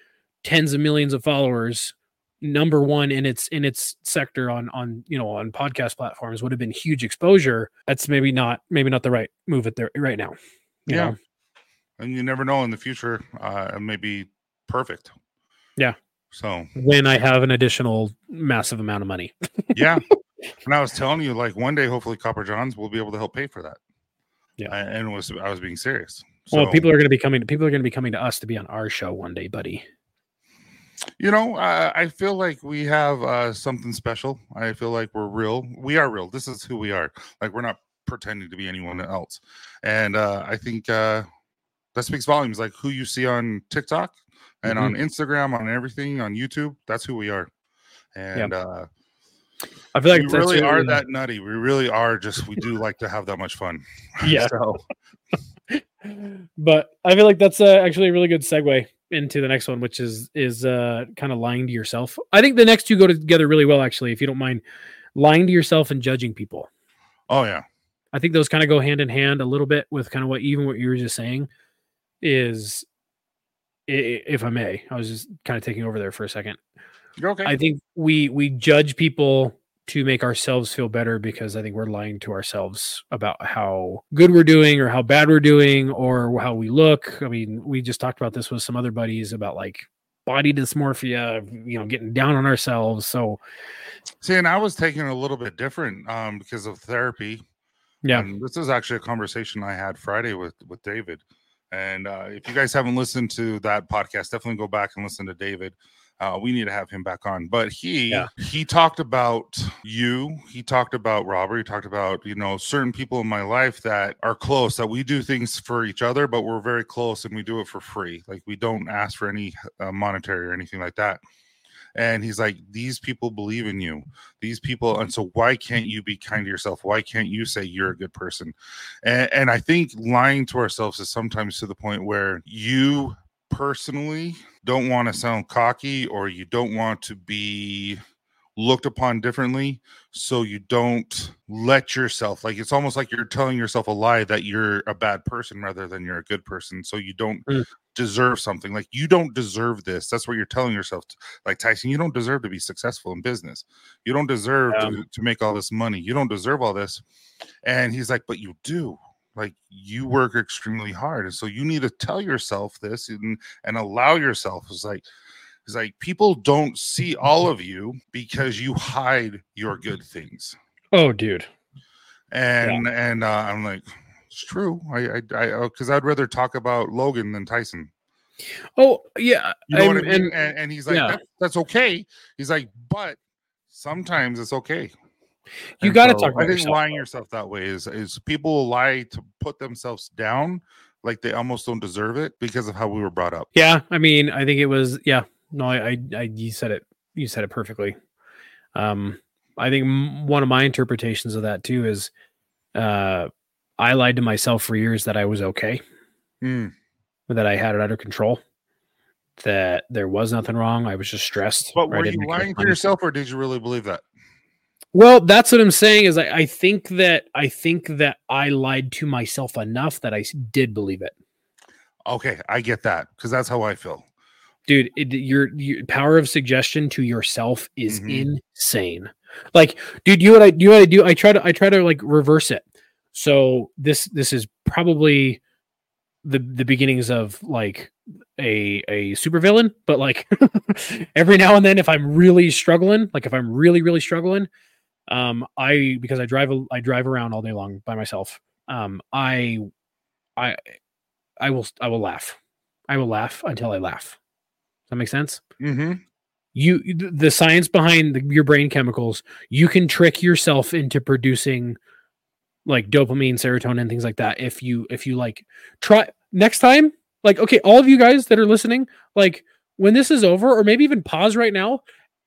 tens of millions of followers, number one in its in its sector on on you know on podcast platforms would have been huge exposure. That's maybe not maybe not the right move at there right now. You yeah, know? And you never know in the future. Uh, it may be perfect. Yeah. So when I have an additional massive amount of money. Yeah. And I was telling you, like one day, hopefully, Copper Johns will be able to help pay for that. Yeah. I, and was I was being serious. So, well, people are going to be coming. People are going to be coming to us to be on our show one day, buddy. You know, uh, I feel like we have uh, something special. I feel like we're real. We are real. This is who we are. Like, we're not pretending to be anyone else. And uh, I think uh, that speaks volumes. Like, who you see on TikTok and mm-hmm. on Instagram, on everything, on YouTube, that's who we are. And yeah. uh, I feel like we really are really... that nutty. We really are just, we do like to have that much fun. Yeah. So. But I feel like that's uh, actually a really good segue into the next one, which is is uh kind of lying to yourself. I think the next two go together really well, actually, if you don't mind. Lying to yourself and judging people. Oh yeah, I think those kind of go hand in hand a little bit with kind of what even what you were just saying. Is, if I may, I was just kind of taking over there for a second. You're okay. I think we we judge people to make ourselves feel better, because I think we're lying to ourselves about how good we're doing or how bad we're doing or how we look. I mean, we just talked about this with some other buddies about like body dysmorphia, you know, getting down on ourselves. So, see, and I was taking it a little bit different um, because of therapy. Yeah. And this is actually a conversation I had Friday with, with David. And uh, if you guys haven't listened to that podcast, definitely go back and listen to David. Uh, we need to have him back on. But he yeah. he talked about you. He talked about Robert. He talked about, you know, certain people in my life that are close, that we do things for each other, but we're very close and we do it for free. Like, we don't ask for any uh, monetary or anything like that. And he's like, these people believe in you. These people. And so why can't you be kind to yourself? Why can't you say you're a good person? And, and I think lying to ourselves is sometimes to the point where you personally don't want to sound cocky, or you don't want to be looked upon differently. So you don't let yourself, like, it's almost like you're telling yourself a lie that you're a bad person rather than you're a good person. So you don't mm. deserve something. Like, you don't deserve this. That's what you're telling yourself. Like, Tyson, you don't deserve to be successful in business. You don't deserve yeah. to, to make all this money. You don't deserve all this. And he's like, but you do. Like, you work extremely hard. And so you need to tell yourself this and, and allow yourself. It's like, it's like people don't see all of you because you hide your good things. Oh, dude. And, yeah. and uh, I'm like, it's true. I, I, I, cause I'd rather talk about Logan than Tyson. Oh yeah. You know I'm, what I mean? And, and, and he's like, yeah. that, that's okay. He's like, but sometimes it's okay. You got to so talk about I think yourself, lying though. Yourself that way is is people lie to put themselves down, like they almost don't deserve it because of how we were brought up. Yeah, I mean, I think it was yeah. No, I, I, I you said it. You said it perfectly. Um, I think m- one of my interpretations of that too is, uh, I lied to myself for years that I was okay, mm. that I had it under control, that there was nothing wrong. I was just stressed. But were you lying to yourself, or did you really believe that? Well, that's what I'm saying is I, I think that I think that I lied to myself enough that I did believe it. Okay, I get that, because that's how I feel. Dude, it, your, your power of suggestion to yourself is mm-hmm. insane. Like, dude, you know what I you know what I do? I try to I try to like reverse it. So this this is probably the the beginnings of like a a supervillain, but like every now and then, if I'm really struggling, like if I'm really really struggling. Um, I, because I drive, I drive around all day long by myself. Um, I, I, I will, I will laugh. I will laugh until I laugh. Does that make sense? Mm-hmm. You, the science behind the, your brain chemicals, you can trick yourself into producing like dopamine, serotonin, things like that. If you, if you like try next time, like, okay, all of you guys that are listening, like when this is over, or maybe even pause right now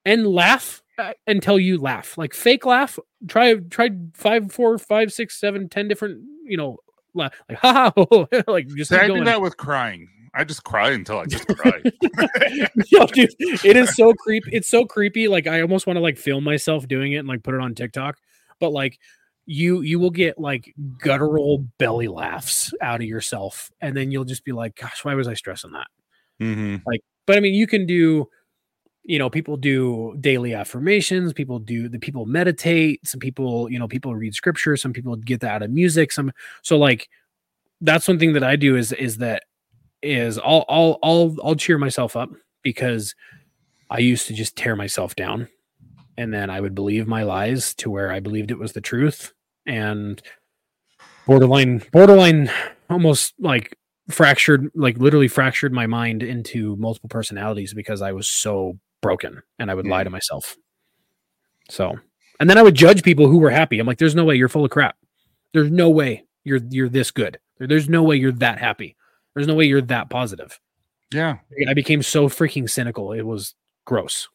and laugh until you laugh, like fake laugh, try, try five, four, five, six, seven, ten different, you know, laugh. Like, ha ha, like just See, I going. do that with crying. I just cry until I just cry. Yo, dude, it is so creepy. It's so creepy. Like I almost want to like film myself doing it and like put it on TikTok, but like you, you will get like guttural belly laughs out of yourself. And then you'll just be like, gosh, why was I stressing that? Mm-hmm. Like, but I mean, you can do, you know, people do daily affirmations. People do the people meditate. Some people, you know, people read scripture. Some people get that out of music. Some, so like, that's one thing that I do is, is that is I'll, I'll, I'll, I'll cheer myself up, because I used to just tear myself down, and then I would believe my lies to where I believed it was the truth, and borderline, borderline, almost like fractured, like literally fractured my mind into multiple personalities because I was so broken, and I would yeah. lie to myself. So, and then I would judge people who were happy. I'm like, there's no way you're full of crap. There's no way you're, you're this good. There's no way you're that happy. There's no way you're that positive. Yeah. I became so freaking cynical. It was gross.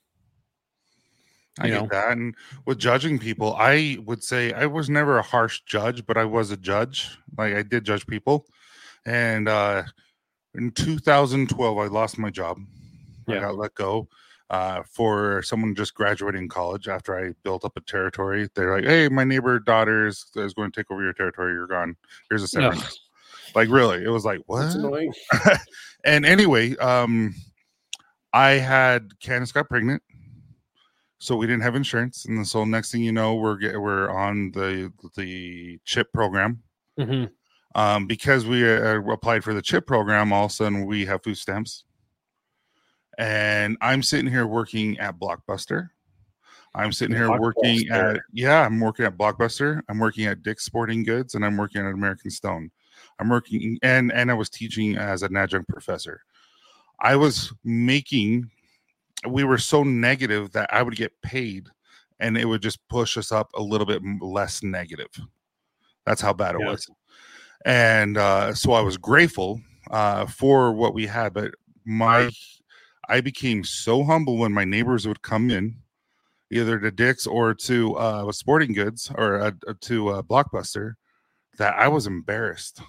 I you get know? that. And with judging people, I would say I was never a harsh judge, but I was a judge. Like I did judge people. And, uh, in two thousand twelve, I lost my job. Yeah. I got let go. Uh, for someone just graduating college, after I built up a territory, they're like, "Hey, my neighbor daughter is, is going to take over your territory. You're gone. Here's a severance." No. Like, really, it was like, what? That's annoying. And anyway, um, I had Candace got pregnant, So we didn't have insurance, and so next thing you know, we're get, we're on the the CHIP program. Mm-hmm. Um, because we uh, applied for the CHIP program, all of a sudden we have food stamps. And I'm sitting here working at Blockbuster. I'm sitting here Blockbuster. working at yeah, I'm working at Blockbuster. I'm working at Dick's Sporting Goods, and I'm working at American Stone. I'm working and and I was teaching as an adjunct professor. I was making. We were so negative that I would get paid, and it would just push us up a little bit less negative. That's how bad it yeah. was. And uh, so I was grateful uh, for what we had, but my I became so humble when my neighbors would come in, either to Dick's or to uh, Sporting Goods or uh, to uh, Blockbuster, that I was embarrassed.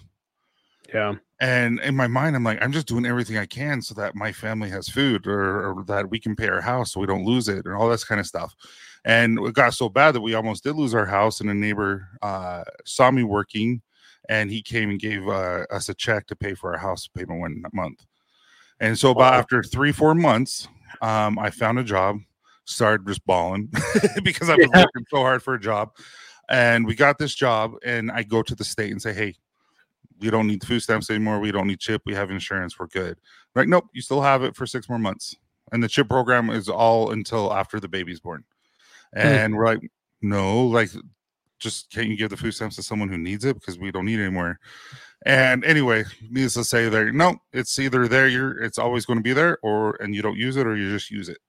Yeah. And in my mind, I'm like, I'm just doing everything I can so that my family has food, or, or that we can pay our house so we don't lose it, and all that kind of stuff. And it got so bad that we almost did lose our house. And a neighbor uh, saw me working, and he came and gave uh, us a check to pay for our house payment one month. And so about wow. after three, four months, um, I found a job, started just bawling because I was yeah. working so hard for a job. And we got this job, and I go to the state and say, hey, we don't need food stamps anymore. We don't need CHIP. We have insurance. We're good. They're like, nope, you still have it for six more months. And the CHIP program is all until after the baby's born. And mm. we're like, no, like, just can't you give the food stamps to someone who needs it? Because we don't need it anymore. And anyway, needless to say, there, no, it's either there, you're, it's always going to be there, or, and you don't use it, or you just use it.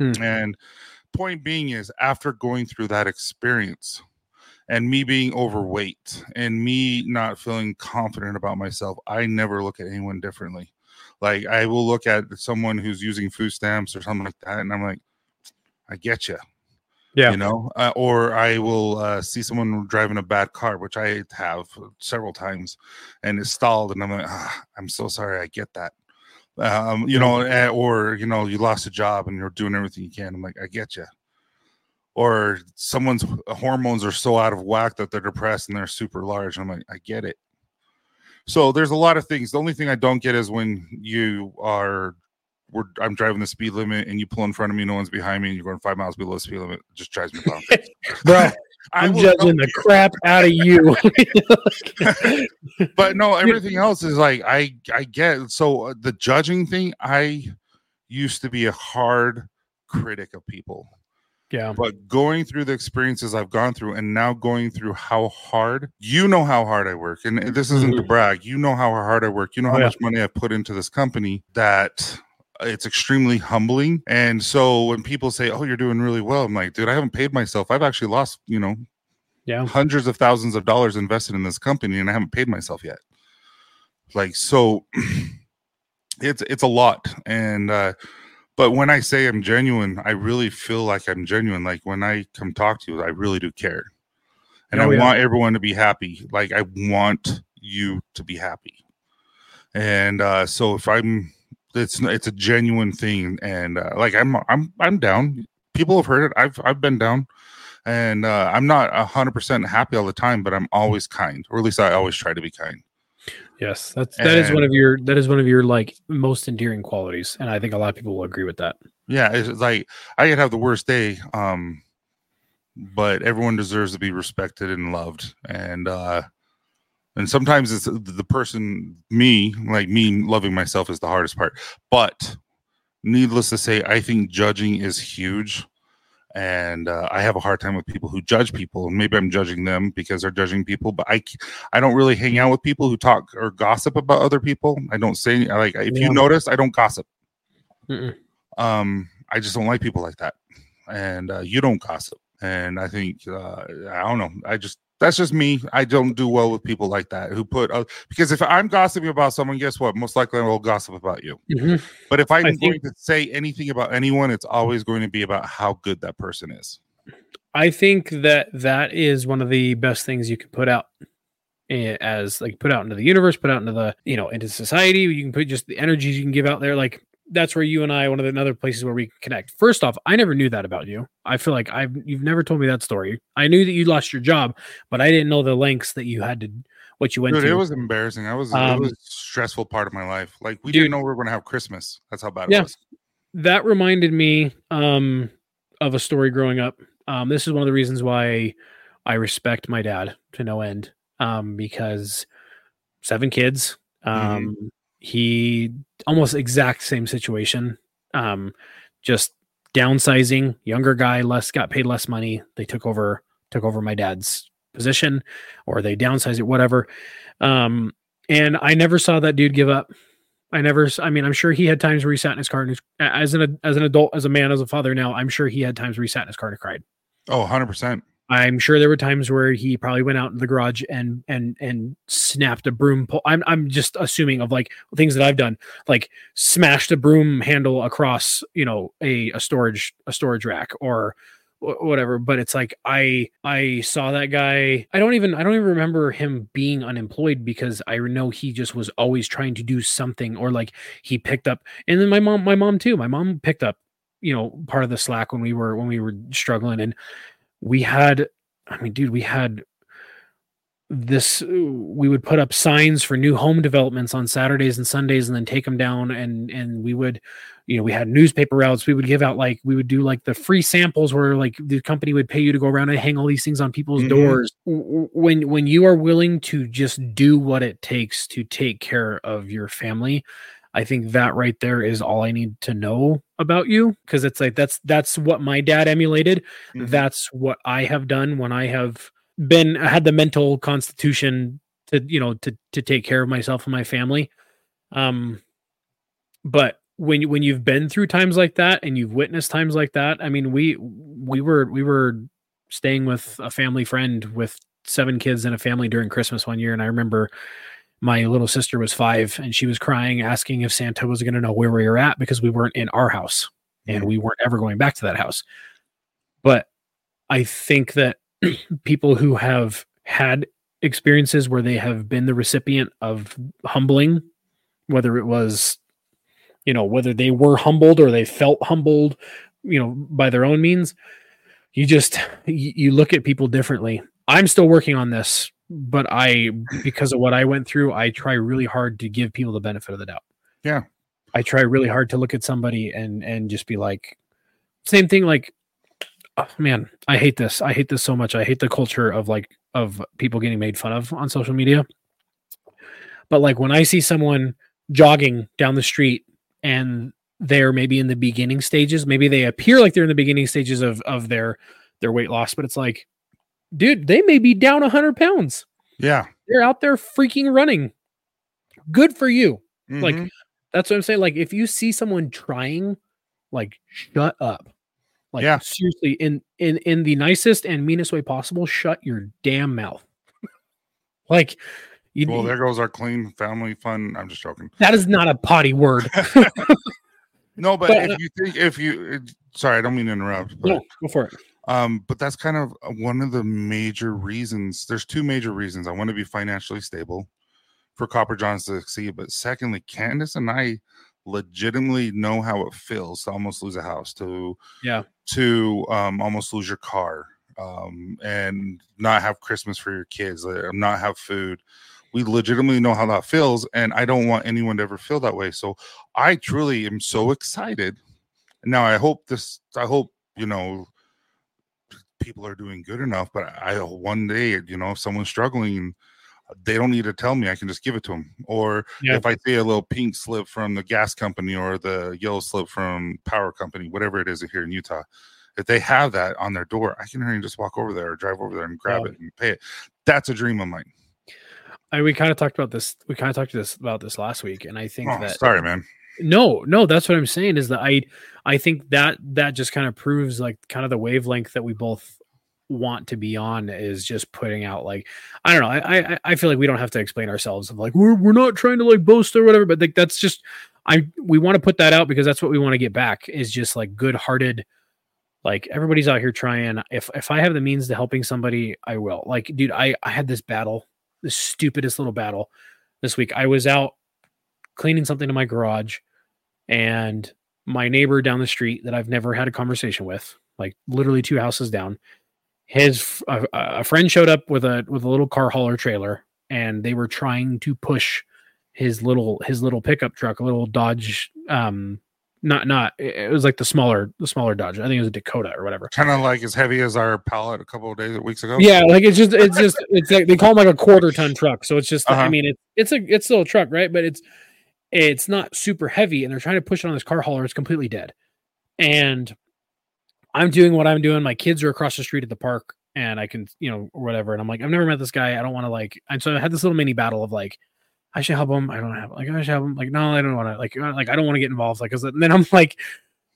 Mm. And point being is, after going through that experience, and me being overweight and me not feeling confident about myself, I never look at anyone differently. Like, I will look at someone who's using food stamps or something like that, and I'm like, I get you. Yeah. You know, uh, or I will uh, see someone driving a bad car, which I have several times, and it's stalled, and I'm like, ah, I'm so sorry. I get that. Um, you know, or, you know, you lost a job and you're doing everything you can. I'm like, I get you. Or someone's hormones are so out of whack that they're depressed and they're super large. I'm like, I get it. So there's a lot of things. The only thing I don't get is when you are, we're, I'm driving the speed limit and you pull in front of me, no one's behind me, and you're going five miles below the speed limit. It just drives me bonkers. Bro, I'm judging the crap out of you. But no, everything else is like, I, I get. So the judging thing, I used to be a hard critic of people. Yeah. But going through the experiences I've gone through, and now going through how hard, you know how hard I work. And this isn't mm-hmm. to brag. You know how hard I work. You know how yeah. much money I put into this company, that it's extremely humbling. And so when people say, oh, you're doing really well, I'm like, dude, I haven't paid myself. I've actually lost, you know, yeah. hundreds of thousands of dollars invested in this company, and I haven't paid myself yet. Like, so it's, it's a lot. And, uh, but when I say I'm genuine, I really feel like I'm genuine. Like, when I come talk to you, I really do care. And oh, I yeah. want everyone to be happy. Like, I want you to be happy. And uh, so if I'm, it's it's a genuine thing. And uh, like, I'm I'm I'm down. People have heard it. I've I've been down. And uh, I'm not one hundred percent happy all the time, but I'm always kind. Or at least I always try to be kind. Yes, that's that and, is one of your that is one of your like most endearing qualities, and I think a lot of people will agree with that. Yeah, it's like, I could have the worst day, um, but everyone deserves to be respected and loved, and uh, and sometimes it's the person me like me loving myself is the hardest part. But needless to say, I think judging is huge. And uh, I have a hard time with people who judge people. And maybe I'm judging them because they're judging people. But I, I don't really hang out with people who talk or gossip about other people. I don't say, like, if you notice, I don't gossip. Mm-mm. Um, I just don't like people like that. And uh, you don't gossip. And I think, uh, I don't know. I just, that's just me. I don't do well with people like that who put, uh, because if I'm gossiping about someone, guess what? Most likely I will gossip about you. Mm-hmm. But if I'm I going think, to say anything about anyone, it's always going to be about how good that person is. I think that that is one of the best things you can put out as like put out into the universe, put out into the, you know, into society. You can put just the energies you can give out there. Like, that's where you and I, one of the other places where we connect. First off, I never knew that about you. I feel like I've you've never told me that story. I knew that you lost your job, but I didn't know the lengths that you had to, what you went dude, to. It was embarrassing. I was, um, it was a stressful part of my life. Like, we dude, didn't know we were going to have Christmas. That's how bad yeah, it was. That reminded me um, of a story growing up. Um, this is one of the reasons why I respect my dad to no end, um, because seven kids, um, mm-hmm. he almost exact same situation, um, just downsizing, younger guy, less, got paid less money. They took over, took over my dad's position, or they downsized it, whatever. Um, and I never saw that dude give up. I never, I mean, I'm sure he had times where he sat in his car and as an, as an adult, as a man, as a father now, I'm sure he had times where he sat in his car and cried. Oh, one hundred percent. I'm sure there were times where he probably went out in the garage and, and, and snapped a broom pole. I'm, I'm just assuming of like things that I've done, like smashed a broom handle across, you know, a, a storage, a storage rack or whatever. But it's like, I, I saw that guy. I don't even, I don't even remember him being unemployed, because I know he just was always trying to do something, or like he picked up. And then my mom, my mom too, my mom picked up, you know, part of the slack when we were, when we were struggling. And we had, I mean, dude, we had this, we would put up signs for new home developments on Saturdays and Sundays and then take them down. And, and we would, you know, we had newspaper routes. We would give out, like, we would do like the free samples where like the company would pay you to go around and hang all these things on people's mm-hmm. doors. When, when you are willing to just do what it takes to take care of your family, I think that right there is all I need to know about you. Cause it's like, that's, that's what my dad emulated. Mm-hmm. That's what I have done when I have been, I had the mental constitution to, you know, to, to take care of myself and my family. Um, but when you, when you've been through times like that and you've witnessed times like that, I mean, we, we were, we were staying with a family friend with seven kids and a family during Christmas one year. And I remember my little sister was five and she was crying, asking if Santa was going to know where we were at, because we weren't in our house and we weren't ever going back to that house. But I think that people who have had experiences where they have been the recipient of humbling, whether it was, you know, whether they were humbled or they felt humbled, you know, by their own means, you just, you look at people differently. I'm still working on this. But I, because of what I went through, I try really hard to give people the benefit of the doubt. Yeah. I try really hard to look at somebody and, and just be like, same thing. Like, oh man, I hate this. I hate this so much. I hate the culture of like, of people getting made fun of on social media. But like when I see someone jogging down the street and they're maybe in the beginning stages, maybe they appear like they're in the beginning stages of, of their, their weight loss, but it's like, dude, they may be down a hundred pounds. Yeah. They're out there freaking running. Good for you. Mm-hmm. Like, that's what I'm saying. Like, if you see someone trying, like, shut up. Like, yeah. seriously, in, in, in the nicest and meanest way possible, shut your damn mouth. Like, you well, there goes our clean family fun. I'm just joking. That is not a potty word. No, but, but if uh, you think, if you, sorry, I don't mean to interrupt. But, no, go for it. Um, but that's kind of one of the major reasons. There's two major reasons. I want to be financially stable for Copper Johns to succeed. But secondly, Candace and I legitimately know how it feels to almost lose a house, to yeah, to um, almost lose your car, um, and not have Christmas for your kids, not have food. We legitimately know how that feels, and I don't want anyone to ever feel that way. So I truly am so excited. Now I hope this. I hope you know. people are doing good enough, but I one day, you know, if someone's struggling, they don't need to tell me. I can just give it to them. Or yeah. if I see a little pink slip from the gas company or the yellow slip from power company, whatever it is here in Utah, if they have that on their door, I can hurry and just walk over there or drive over there and grab yeah. it and pay it. That's a dream of mine. I we kind of talked about this. We kind of talked to this about this last week, and I think oh, that sorry, man. No, no, that's what I'm saying is that I, I think that that just kind of proves like kind of the wavelength that we both want to be on, is just putting out like, I don't know. I, I, I feel like we don't have to explain ourselves of like, we're, we're not trying to like boast or whatever, but like, that's just, I, we want to put that out because that's what we want to get back, is just like good hearted. Like everybody's out here trying. If, if I have the means to helping somebody, I will. Like, dude, I, I had this battle, the stupidest little battle this week. I was out cleaning something in my garage, and my neighbor down the street that I've never had a conversation with, like literally two houses down, his a, a friend showed up with a with a little car hauler trailer, and they were trying to push his little his little pickup truck, a little Dodge um Not, not, it was like the smaller, the smaller Dodge. I think it was a Dakota or whatever. Kind of like as heavy as our pallet a couple of days, weeks ago. Yeah. Like it's just, it's just, it's like, they call them like a quarter ton truck. So it's just, uh-huh. I mean, it, it's a, it's still a truck, right? But it's, it's not super heavy, and they're trying to push it on this car hauler. It's completely dead. And I'm doing what I'm doing. My kids are across the street at the park, and I can, you know, whatever. And I'm like, I've never met this guy. I don't want to like, and so I had this little mini battle of like, I should help him. I don't have like I should help him. Like no, I don't want to. Like like I don't want to get involved. Like because then I'm like,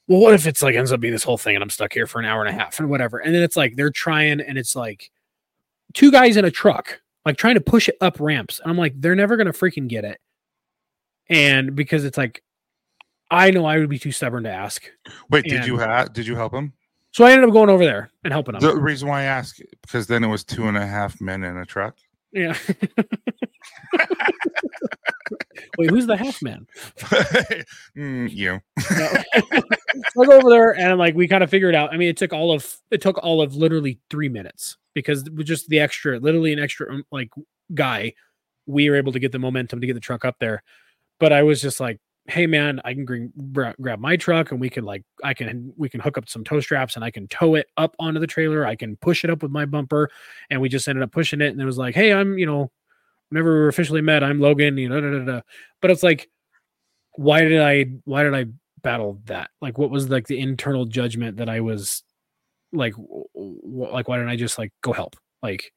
well, what if it's like ends up being this whole thing and I'm stuck here for an hour and a half and whatever. And then it's like they're trying, and it's like two guys in a truck like trying to push it up ramps, and I'm like, they're never gonna freaking get it. And because it's like, I know I would be too stubborn to ask. Wait, and did you ha- did you help him? So I ended up going over there and helping him. The reason why I ask, because then it was two and a half men in a truck. Yeah. Wait, who's the half man? mm, you. So I go over there, and I'm like, we kind of figured out. I mean, it took all of it took all of literally three minutes because just the extra, literally an extra like guy, we were able to get the momentum to get the truck up there. But I was just like, hey man, I can gr- grab my truck, and we can like, I can we can hook up some tow straps, and I can tow it up onto the trailer. I can push it up with my bumper, and we just ended up pushing it. And it was like, hey, I'm you know. Whenever we were officially met, I'm Logan, you know, da, da, da. But it's like, why did I, why did I battle that? Like, what was like the internal judgment that I was like, w- w- like, why didn't I just like go help? Like,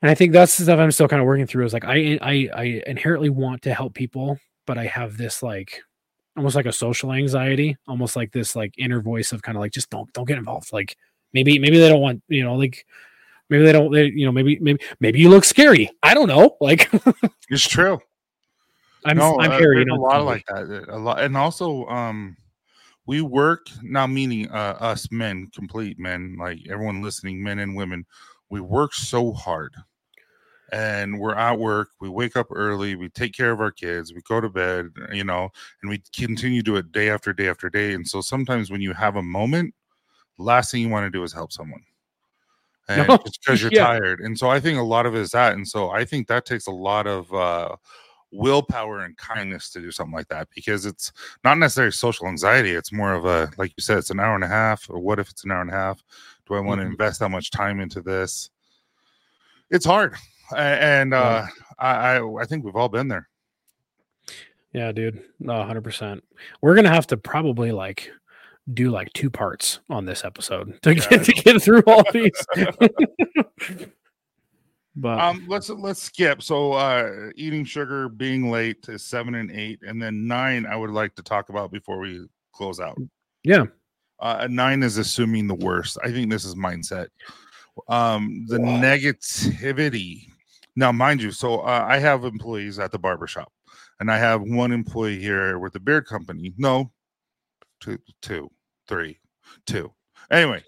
and I think that's the stuff I'm still kind of working through is like, I, I, I inherently want to help people, but I have this like, almost like a social anxiety, almost like this, like inner voice of kind of like, just don't, don't get involved. Like maybe, maybe they don't want, you know, like, Maybe they don't, they, you know, maybe, maybe, maybe you look scary. I don't know. Like, it's true. I'm, no, I'm uh, hairy. A lot like that. A lot. And also, um, we work now, meaning, uh, us men, complete men, like everyone listening, men and women, we work so hard, and we're at work. We wake up early. We take care of our kids. We go to bed, you know, and we continue to do it day after day after day. And so sometimes when you have a moment, last thing you want to do is help someone. And no. Just because you're yeah. tired. And so I think a lot of it is that. And so I think that takes a lot of uh, willpower and kindness to do something like that, because it's not necessarily social anxiety. It's more of a, like you said, it's an hour and a half. Or what if it's an hour and a half? Do I want to mm-hmm. invest that much time into this? It's hard. And uh, yeah. I, I, I think we've all been there. Yeah, dude. No, one hundred percent. We're going to have to probably like do like two parts on this episode to get, yeah. to get through all these. But um, let's let's skip. So uh, eating sugar, being late is seven and eight, and then nine I would like to talk about before we close out. Yeah, uh, nine is assuming the worst. I think this is mindset. Um, the wow. negativity. Now, mind you, so uh, I have employees at the barbershop, and I have one employee here with the beard company. No, two, two. Three, two. Anyway,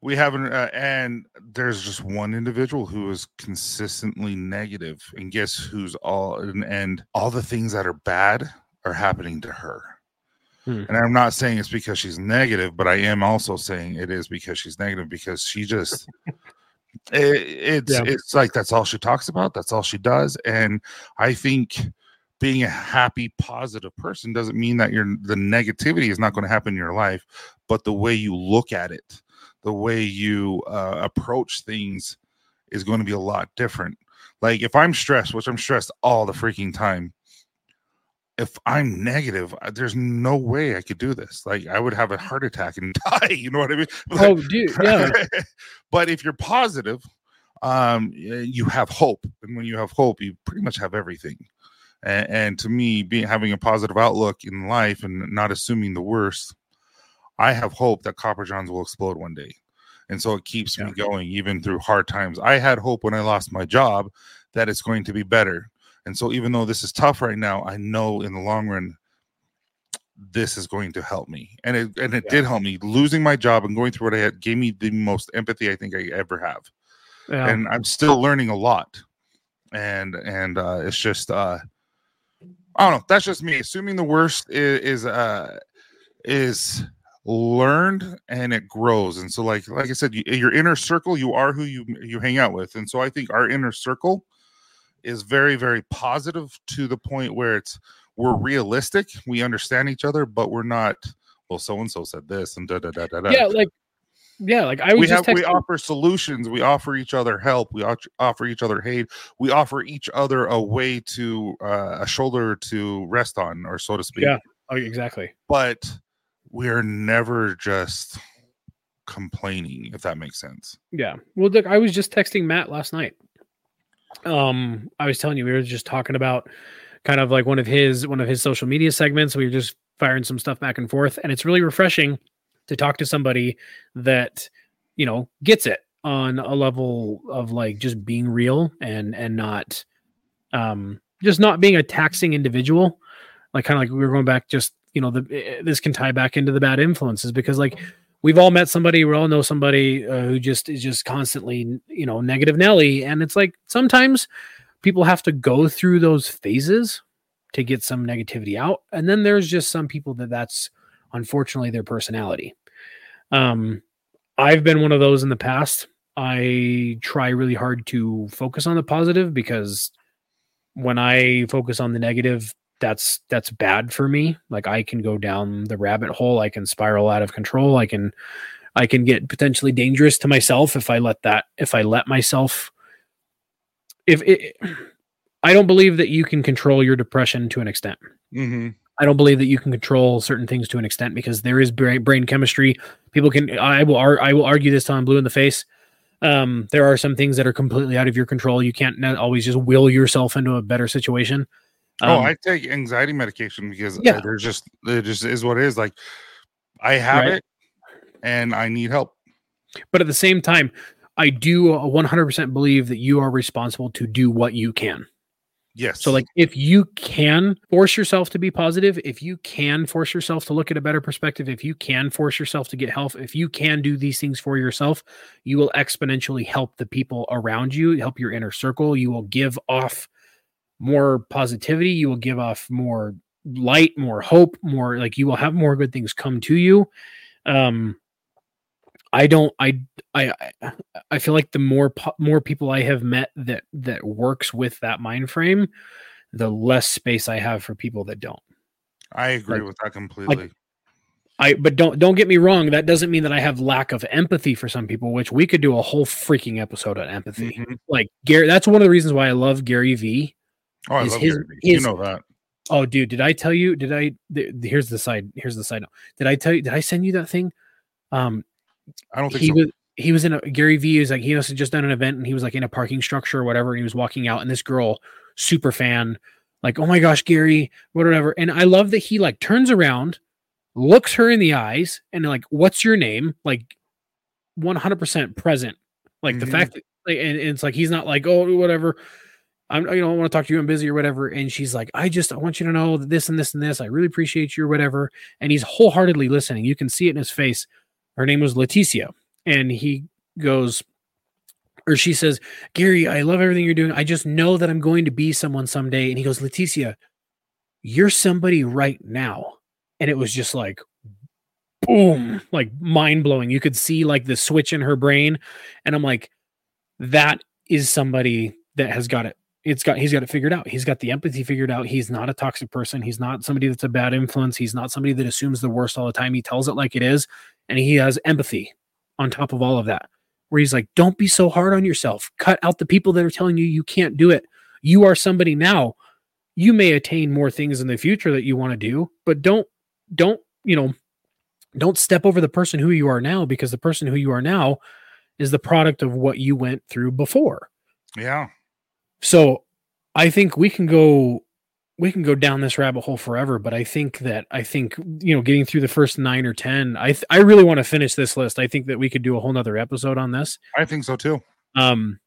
we haven't, uh, and there's just one individual who is consistently negative, and guess who's all, and, and all the things that are bad are happening to her. Hmm. And I'm not saying it's because she's negative, but I am also saying it is because she's negative, because she just, it, it's yeah. it's like that's all she talks about, that's all she does, and I think being a happy, positive person doesn't mean that you're, the negativity is not going to happen in your life, but the way you look at it, the way you uh, approach things is going to be a lot different. Like if I'm stressed, which I'm stressed all the freaking time, if I'm negative, there's no way I could do this. Like I would have a heart attack and die. You know what I mean? Oh, dude, yeah. But if you're positive, um, you have hope. And when you have hope, you pretty much have everything. And, and to me, being having a positive outlook in life and not assuming the worst, I have hope that Copper Johns will explode one day. And so it keeps yeah. me going even through hard times. I had hope when I lost my job that it's going to be better. And so even though this is tough right now, I know in the long run, this is going to help me. And it, and it yeah. did help me. Losing my job and going through what I had gave me the most empathy I think I ever have. Yeah. And I'm still learning a lot. And, and uh, it's just... Uh, I don't know. That's just me. Assuming the worst is is, uh, is learned, and it grows. And so, like like I said, you, your inner circle, you are who you you hang out with. And so, I think our inner circle is very, very positive to the point where it's we're realistic. We understand each other, but we're not, well, so-and-so said this and da, da, da, da, da. Yeah. Like, yeah. Like I was we just have, we offer solutions. We offer each other help. We offer each other aid. We offer each other a way to uh, a shoulder to rest on, or so to speak. Yeah, exactly. But we're never just complaining, if that makes sense. Yeah. Well, look, I was just texting Matt last night. Um, I was telling you, we were just talking about kind of like one of his, one of his social media segments. We were just firing some stuff back and forth, and it's really refreshing to talk to somebody that, you know, gets it on a level of like just being real and, and not, um, just not being a taxing individual. Like kind of like we were going back, just, you know, the, this can tie back into the bad influences, because like we've all met somebody, we all know somebody uh, who just is just constantly, you know, negative Nelly. And it's like, sometimes people have to go through those phases to get some negativity out. And then there's just some people that that's, unfortunately, their personality. Um, I've been one of those in the past. I try really hard to focus on the positive, because when I focus on the negative, that's, that's bad for me. Like I can go down the rabbit hole. I can spiral out of control. I can, I can get potentially dangerous to myself if I let that, if I let myself, if it, I don't believe that you can control your depression to an extent. Mm-hmm. I don't believe that you can control certain things to an extent, because there is brain chemistry. People can, I will, ar- I will argue this till I'm blue in the face. Um, there are some things that are completely out of your control. You can't always just will yourself into a better situation. Um, oh, I take anxiety medication because yeah. there's just, it just is what it is. Like I have right. it and I need help. But at the same time, I do one hundred percent believe that you are responsible to do what you can. Yes. So like if you can force yourself to be positive, if you can force yourself to look at a better perspective, if you can force yourself to get help, if you can do these things for yourself, you will exponentially help the people around you, help your inner circle. You will give off more positivity. You will give off more light, more hope, more like you will have more good things come to you. Um, I don't, I, I, I feel like the more, po- more people I have met that, that works with that mind frame, the less space I have for people that don't. I agree like, with that completely. Like, I, but don't, don't get me wrong. That doesn't mean that I have lack of empathy for some people, which we could do a whole freaking episode on empathy. Mm-hmm. Like Gary, that's one of the reasons why I love Gary Vee. Oh, I love his, Gary Vee. You his, know that. Oh dude, did I tell you, did I, th- here's the side, here's the side note. Did I tell you, did I send you that thing? Um, I don't think he so. was he was in a Gary Vee is like he must have just done an event, and he was like in a parking structure or whatever, and he was walking out, and this girl, super fan, like, oh my gosh, Gary, whatever. And I love that he like turns around, looks her in the eyes, and like, what's your name? Like one hundred percent present. Like mm-hmm. the fact that like, and, and it's like he's not like, oh, whatever. I'm you know, I want to talk to you, I'm busy or whatever. And she's like, I just I want you to know that this and this and this. I really appreciate you or whatever. And he's wholeheartedly listening. You can see it in his face. Her name was Leticia, and he goes, or she says, Gary, I love everything you're doing. I just know that I'm going to be someone someday. And he goes, Leticia, you're somebody right now. And it was just like, boom, like mind blowing. You could see like the switch in her brain. And I'm like, that is somebody that has got it. It's got, he's got it figured out. He's got the empathy figured out. He's not a toxic person. He's not somebody that's a bad influence. He's not somebody that assumes the worst all the time. He tells it like it is. And he has empathy on top of all of that, where he's like, don't be so hard on yourself. Cut out the people that are telling you you can't do it. You are somebody now. You may attain more things in the future that you want to do, but don't, don't, you know, don't step over the person who you are now, because the person who you are now is the product of what you went through before. Yeah. So I think we can go we can go down this rabbit hole forever, but I think that, I think, you know, getting through the first nine or ten, I th- I really want to finish this list. I think that we could do a whole nother episode on this. I think so too. Um,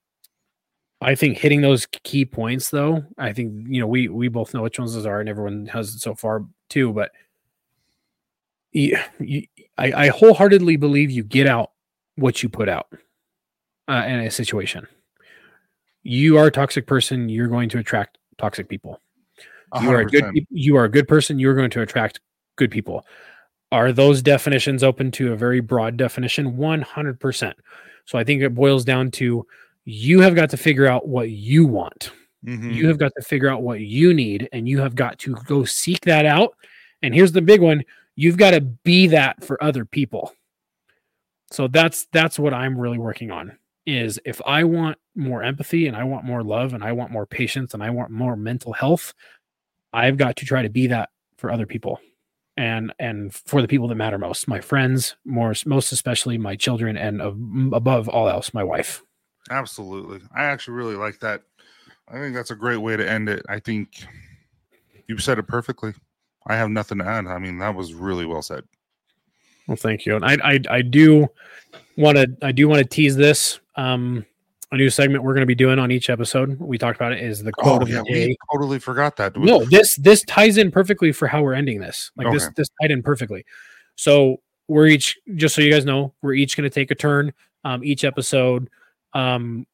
I think hitting those key points though, I think, you know, we, we both know which ones those are, and everyone has it so far too, but you, you, I, I wholeheartedly believe you get out what you put out uh, in a situation. You are a toxic person. You're going to attract toxic people. You are a good, you are a good person. You're going to attract good people. Are those definitions open to a very broad definition? one hundred percent. So I think it boils down to, you have got to figure out what you want. Mm-hmm. You have got to figure out what you need, and you have got to go seek that out. And here's the big one. You've got to be that for other people. So that's, that's what I'm really working on, is if I want more empathy and I want more love and I want more patience and I want more mental health, I've got to try to be that for other people. And, and for the people that matter most, my friends, more, most especially my children, and above all else, my wife. Absolutely. I actually really like that. I think that's a great way to end it. I think you've said it perfectly. I have nothing to add. I mean, that was really well said. Well, thank you. And I, I, I do want to, I do want to tease this. Um, a new segment we're going to be doing on each episode. We talked about it, is the quote oh, of yeah, the day. We totally forgot that. No, this, this ties in perfectly for how we're ending this. Like okay. this, this tied in perfectly. So we're each, just so you guys know, we're each going to take a turn, um, each episode, um,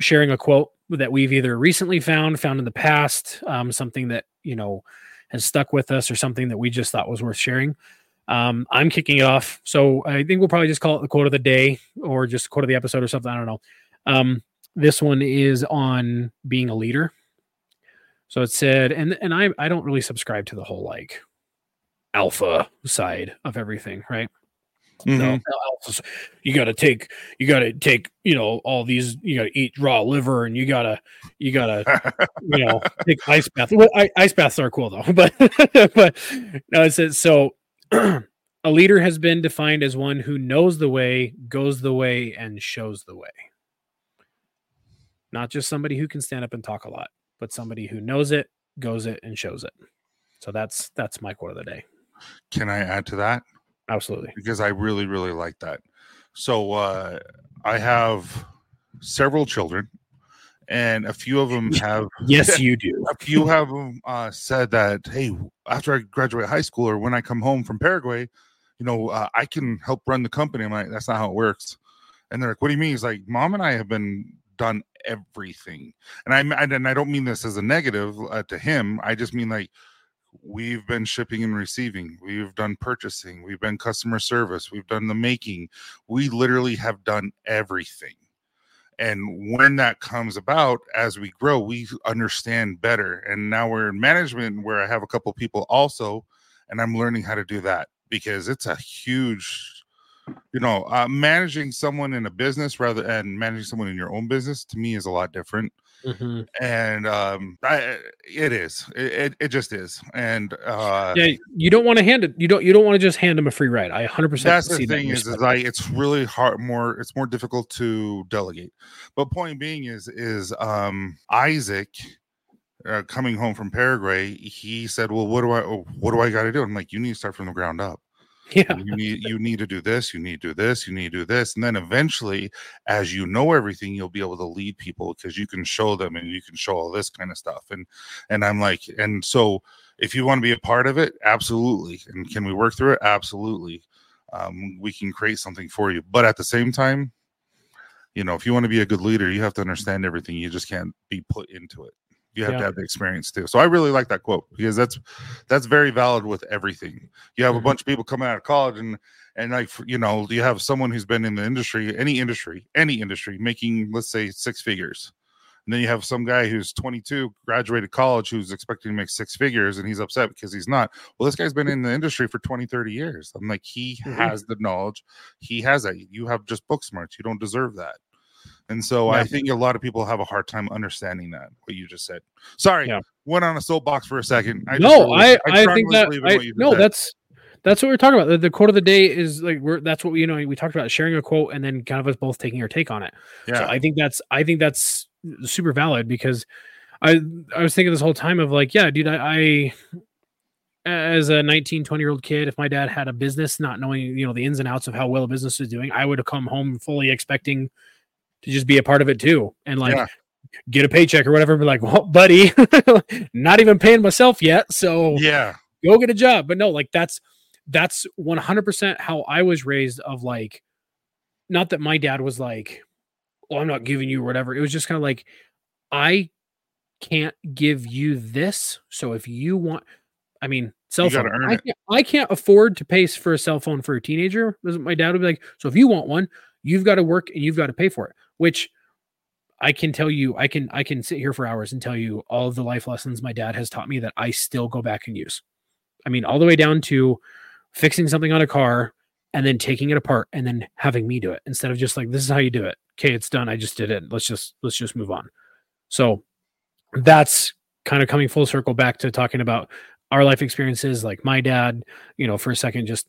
sharing a quote that we've either recently found, found in the past, um, something that, you know, has stuck with us, or something that we just thought was worth sharing. Um, I'm kicking it off. So I think we'll probably just call it the quote of the day, or just quote of the episode or something. I don't know. Um, this one is on being a leader. So it said, and, and I, I don't really subscribe to the whole like alpha side of everything. Right. Mm-hmm. So, you gotta take, you gotta take, you know, all these, you gotta eat raw liver, and you gotta, you gotta, you know, take ice baths. Well, I, ice baths are cool though, but, but no, it says, so a leader has been defined as one who knows the way, goes the way, and shows the way. Not just somebody who can stand up and talk a lot, but somebody who knows it, goes it, and shows it. So that's, that's my quote of the day. Can I add to that? Absolutely. Because I really, really like that. So uh, I have several children, and a few of them have. Yes, you do. A few have them uh, said that, hey, after I graduate high school, or when I come home from Paraguay, you know, uh, I can help run the company. I'm like, that's not how it works. And they're like, what do you mean? He's like, Mom and I have been done everything. And I, I, and I don't mean this as a negative uh, to him. I just mean like, we've been shipping and receiving, we've done purchasing, we've been customer service, we've done the making, we literally have done everything. And when that comes about, as we grow, we understand better. And now we're in management, where I have a couple people also, and I'm learning how to do that, because it's a huge, you know, uh, managing someone in a business rather than managing someone in your own business, to me, is a lot different. Mm-hmm. And um I, it is it, it just is and uh yeah, you don't want to hand it you don't you don't want to just hand them a free ride. I one hundred percent that's the thing, that is, is like it's really hard more it's more difficult to delegate. But point being is is um Isaac uh, coming home from Paraguay, he said, well, what do I what do I got to do? I'm like, you need to start from the ground up. Yeah. you need you need to do this, you need to do this, you need to do this. And then eventually, as you know everything, you'll be able to lead people, because you can show them, and you can show all this kind of stuff. And and I'm like, and so if you want to be a part of it, absolutely. And can we work through it? Absolutely. Um, we can create something for you. But at the same time, you know, if you want to be a good leader, you have to understand everything. You just can't be put into it. You have yeah. to have the experience too. So I really like that quote, because that's that's very valid with everything. You have mm-hmm. a bunch of people coming out of college, and and like, you know, you have someone who's been in the industry, any industry, any industry, making, let's say, six figures. And then you have some guy who's twenty-two, graduated college, who's expecting to make six figures, and he's upset because he's not. Well, this guy's been in the industry for twenty, thirty years. I'm like, he mm-hmm. has the knowledge. He has that. You have just book smarts. You don't deserve that. And so yeah. I think a lot of people have a hard time understanding that, what you just said. Sorry, yeah. went on a soapbox for a second. I no, just I, I, I think that I, no, said. that's that's what we're talking about. The, the quote of the day is like we're that's what we, you know, we talked about sharing a quote, and then kind of us both taking our take on it. Yeah, so I think that's I think that's super valid, because I I was thinking this whole time of like, yeah, dude, I. I as a nineteen, twenty year old kid, if my dad had a business, not knowing, you know, the ins and outs of how well a business is doing, I would have come home fully expecting to just be a part of it too, and like yeah. get a paycheck or whatever, but like, well, buddy, not even paying myself yet, so yeah, go get a job. But no, like that's that's one hundred percent how I was raised. Of like, not that my dad was like, "Oh, I'm not giving you whatever." It was just kind of like, I can't give you this, so if you want, I mean, cell phone. I can't, I can't afford to pay for a cell phone for a teenager. My dad would be like, "So if you want one, you've got to work and you've got to pay for it." Which I can tell you, I can, I can sit here for hours and tell you all of the life lessons my dad has taught me that I still go back and use. I mean, all the way down to fixing something on a car and then taking it apart and then having me do it instead of just like, this is how you do it. Okay, it's done. I just did it. Let's just, let's just move on. So that's kind of coming full circle back to talking about our life experiences. Like my dad, you know, for a second, just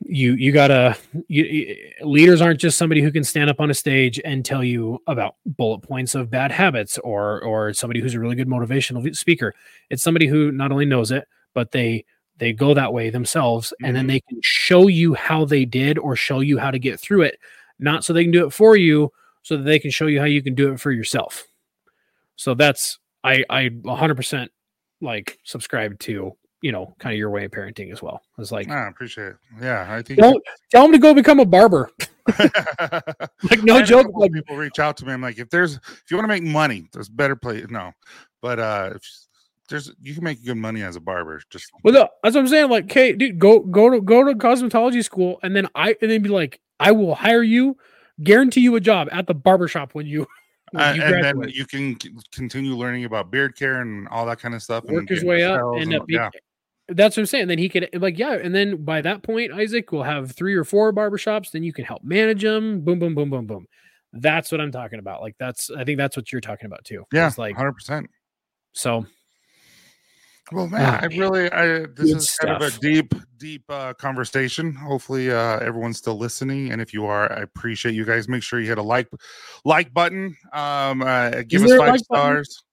you, you gotta, you, you, leaders aren't just somebody who can stand up on a stage and tell you about bullet points of bad habits or, or somebody who's a really good motivational speaker. It's somebody who not only knows it, but they, they go that way themselves. Mm-hmm. And then they can show you how they did or show you how to get through it. Not so they can do it for you, so that they can show you how you can do it for yourself. So that's, I, I one hundred percent like subscribe to, you know, kind of your way of parenting as well. It's like, I appreciate it. Yeah. I think don't, tell them to go become a barber. Like no joke. Like, people reach out to me. I'm like, if there's, if you want to make money, there's better place. No, but, uh, if there's, you can make good money as a barber. Just well, no, that's what I'm saying. Like, okay, dude, go, go to, go to cosmetology school. And then I, and then be like, I will hire you, guarantee you a job at the barbershop when you, Uh, and then you can c- continue learning about beard care and all that kind of stuff. Work and his way up. And up, yeah. That's what I'm saying. Then he could like, yeah. And then by that point, Isaac will have three or four barbershops. Then you can help manage them. Boom, boom, boom, boom, boom. That's what I'm talking about. Like that's, I think that's what you're talking about too. Yeah. It's like one hundred percent. So. Well, man, ah, I really, I, this is stuff. Kind of a deep, deep uh, conversation. Hopefully uh, everyone's still listening. And if you are, I appreciate you guys. Make sure you hit a like, like button. Um, uh, give us five like stars.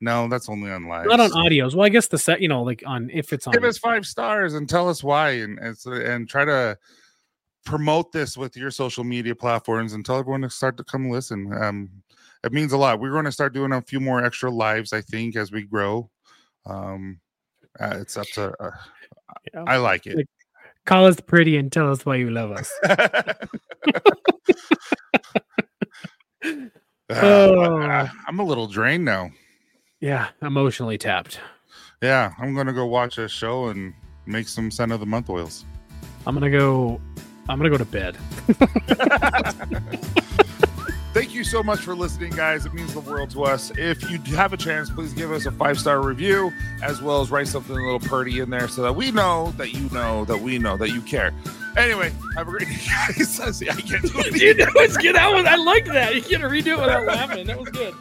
Button? No, that's only on live. Not on so. Audios. Well, I guess the set, you know, like on, if it's on. Give us five stars and tell us why. And, and, and try to promote this with your social media platforms and tell everyone to start to come listen. Um, it means a lot. We're going to start doing a few more extra lives, I think, as we grow. Um, Uh, it's up to uh, you know, I like it. Like, call us pretty and tell us why you love us. uh, oh. I'm a little drained now. Yeah, emotionally tapped. Yeah, I'm gonna go watch a show and make some scent of the month oils. I'm gonna go. I'm gonna go to bed. Thank you so much for listening, guys. It means the world to us. If you have a chance, please give us a five-star review, as well as write something a little purty in there so that we know that you know that we know that you care. Anyway, have a great day, guys. I can't do it. Dude, that was good. That was, I liked that. You can't redo it without laughing. That was good.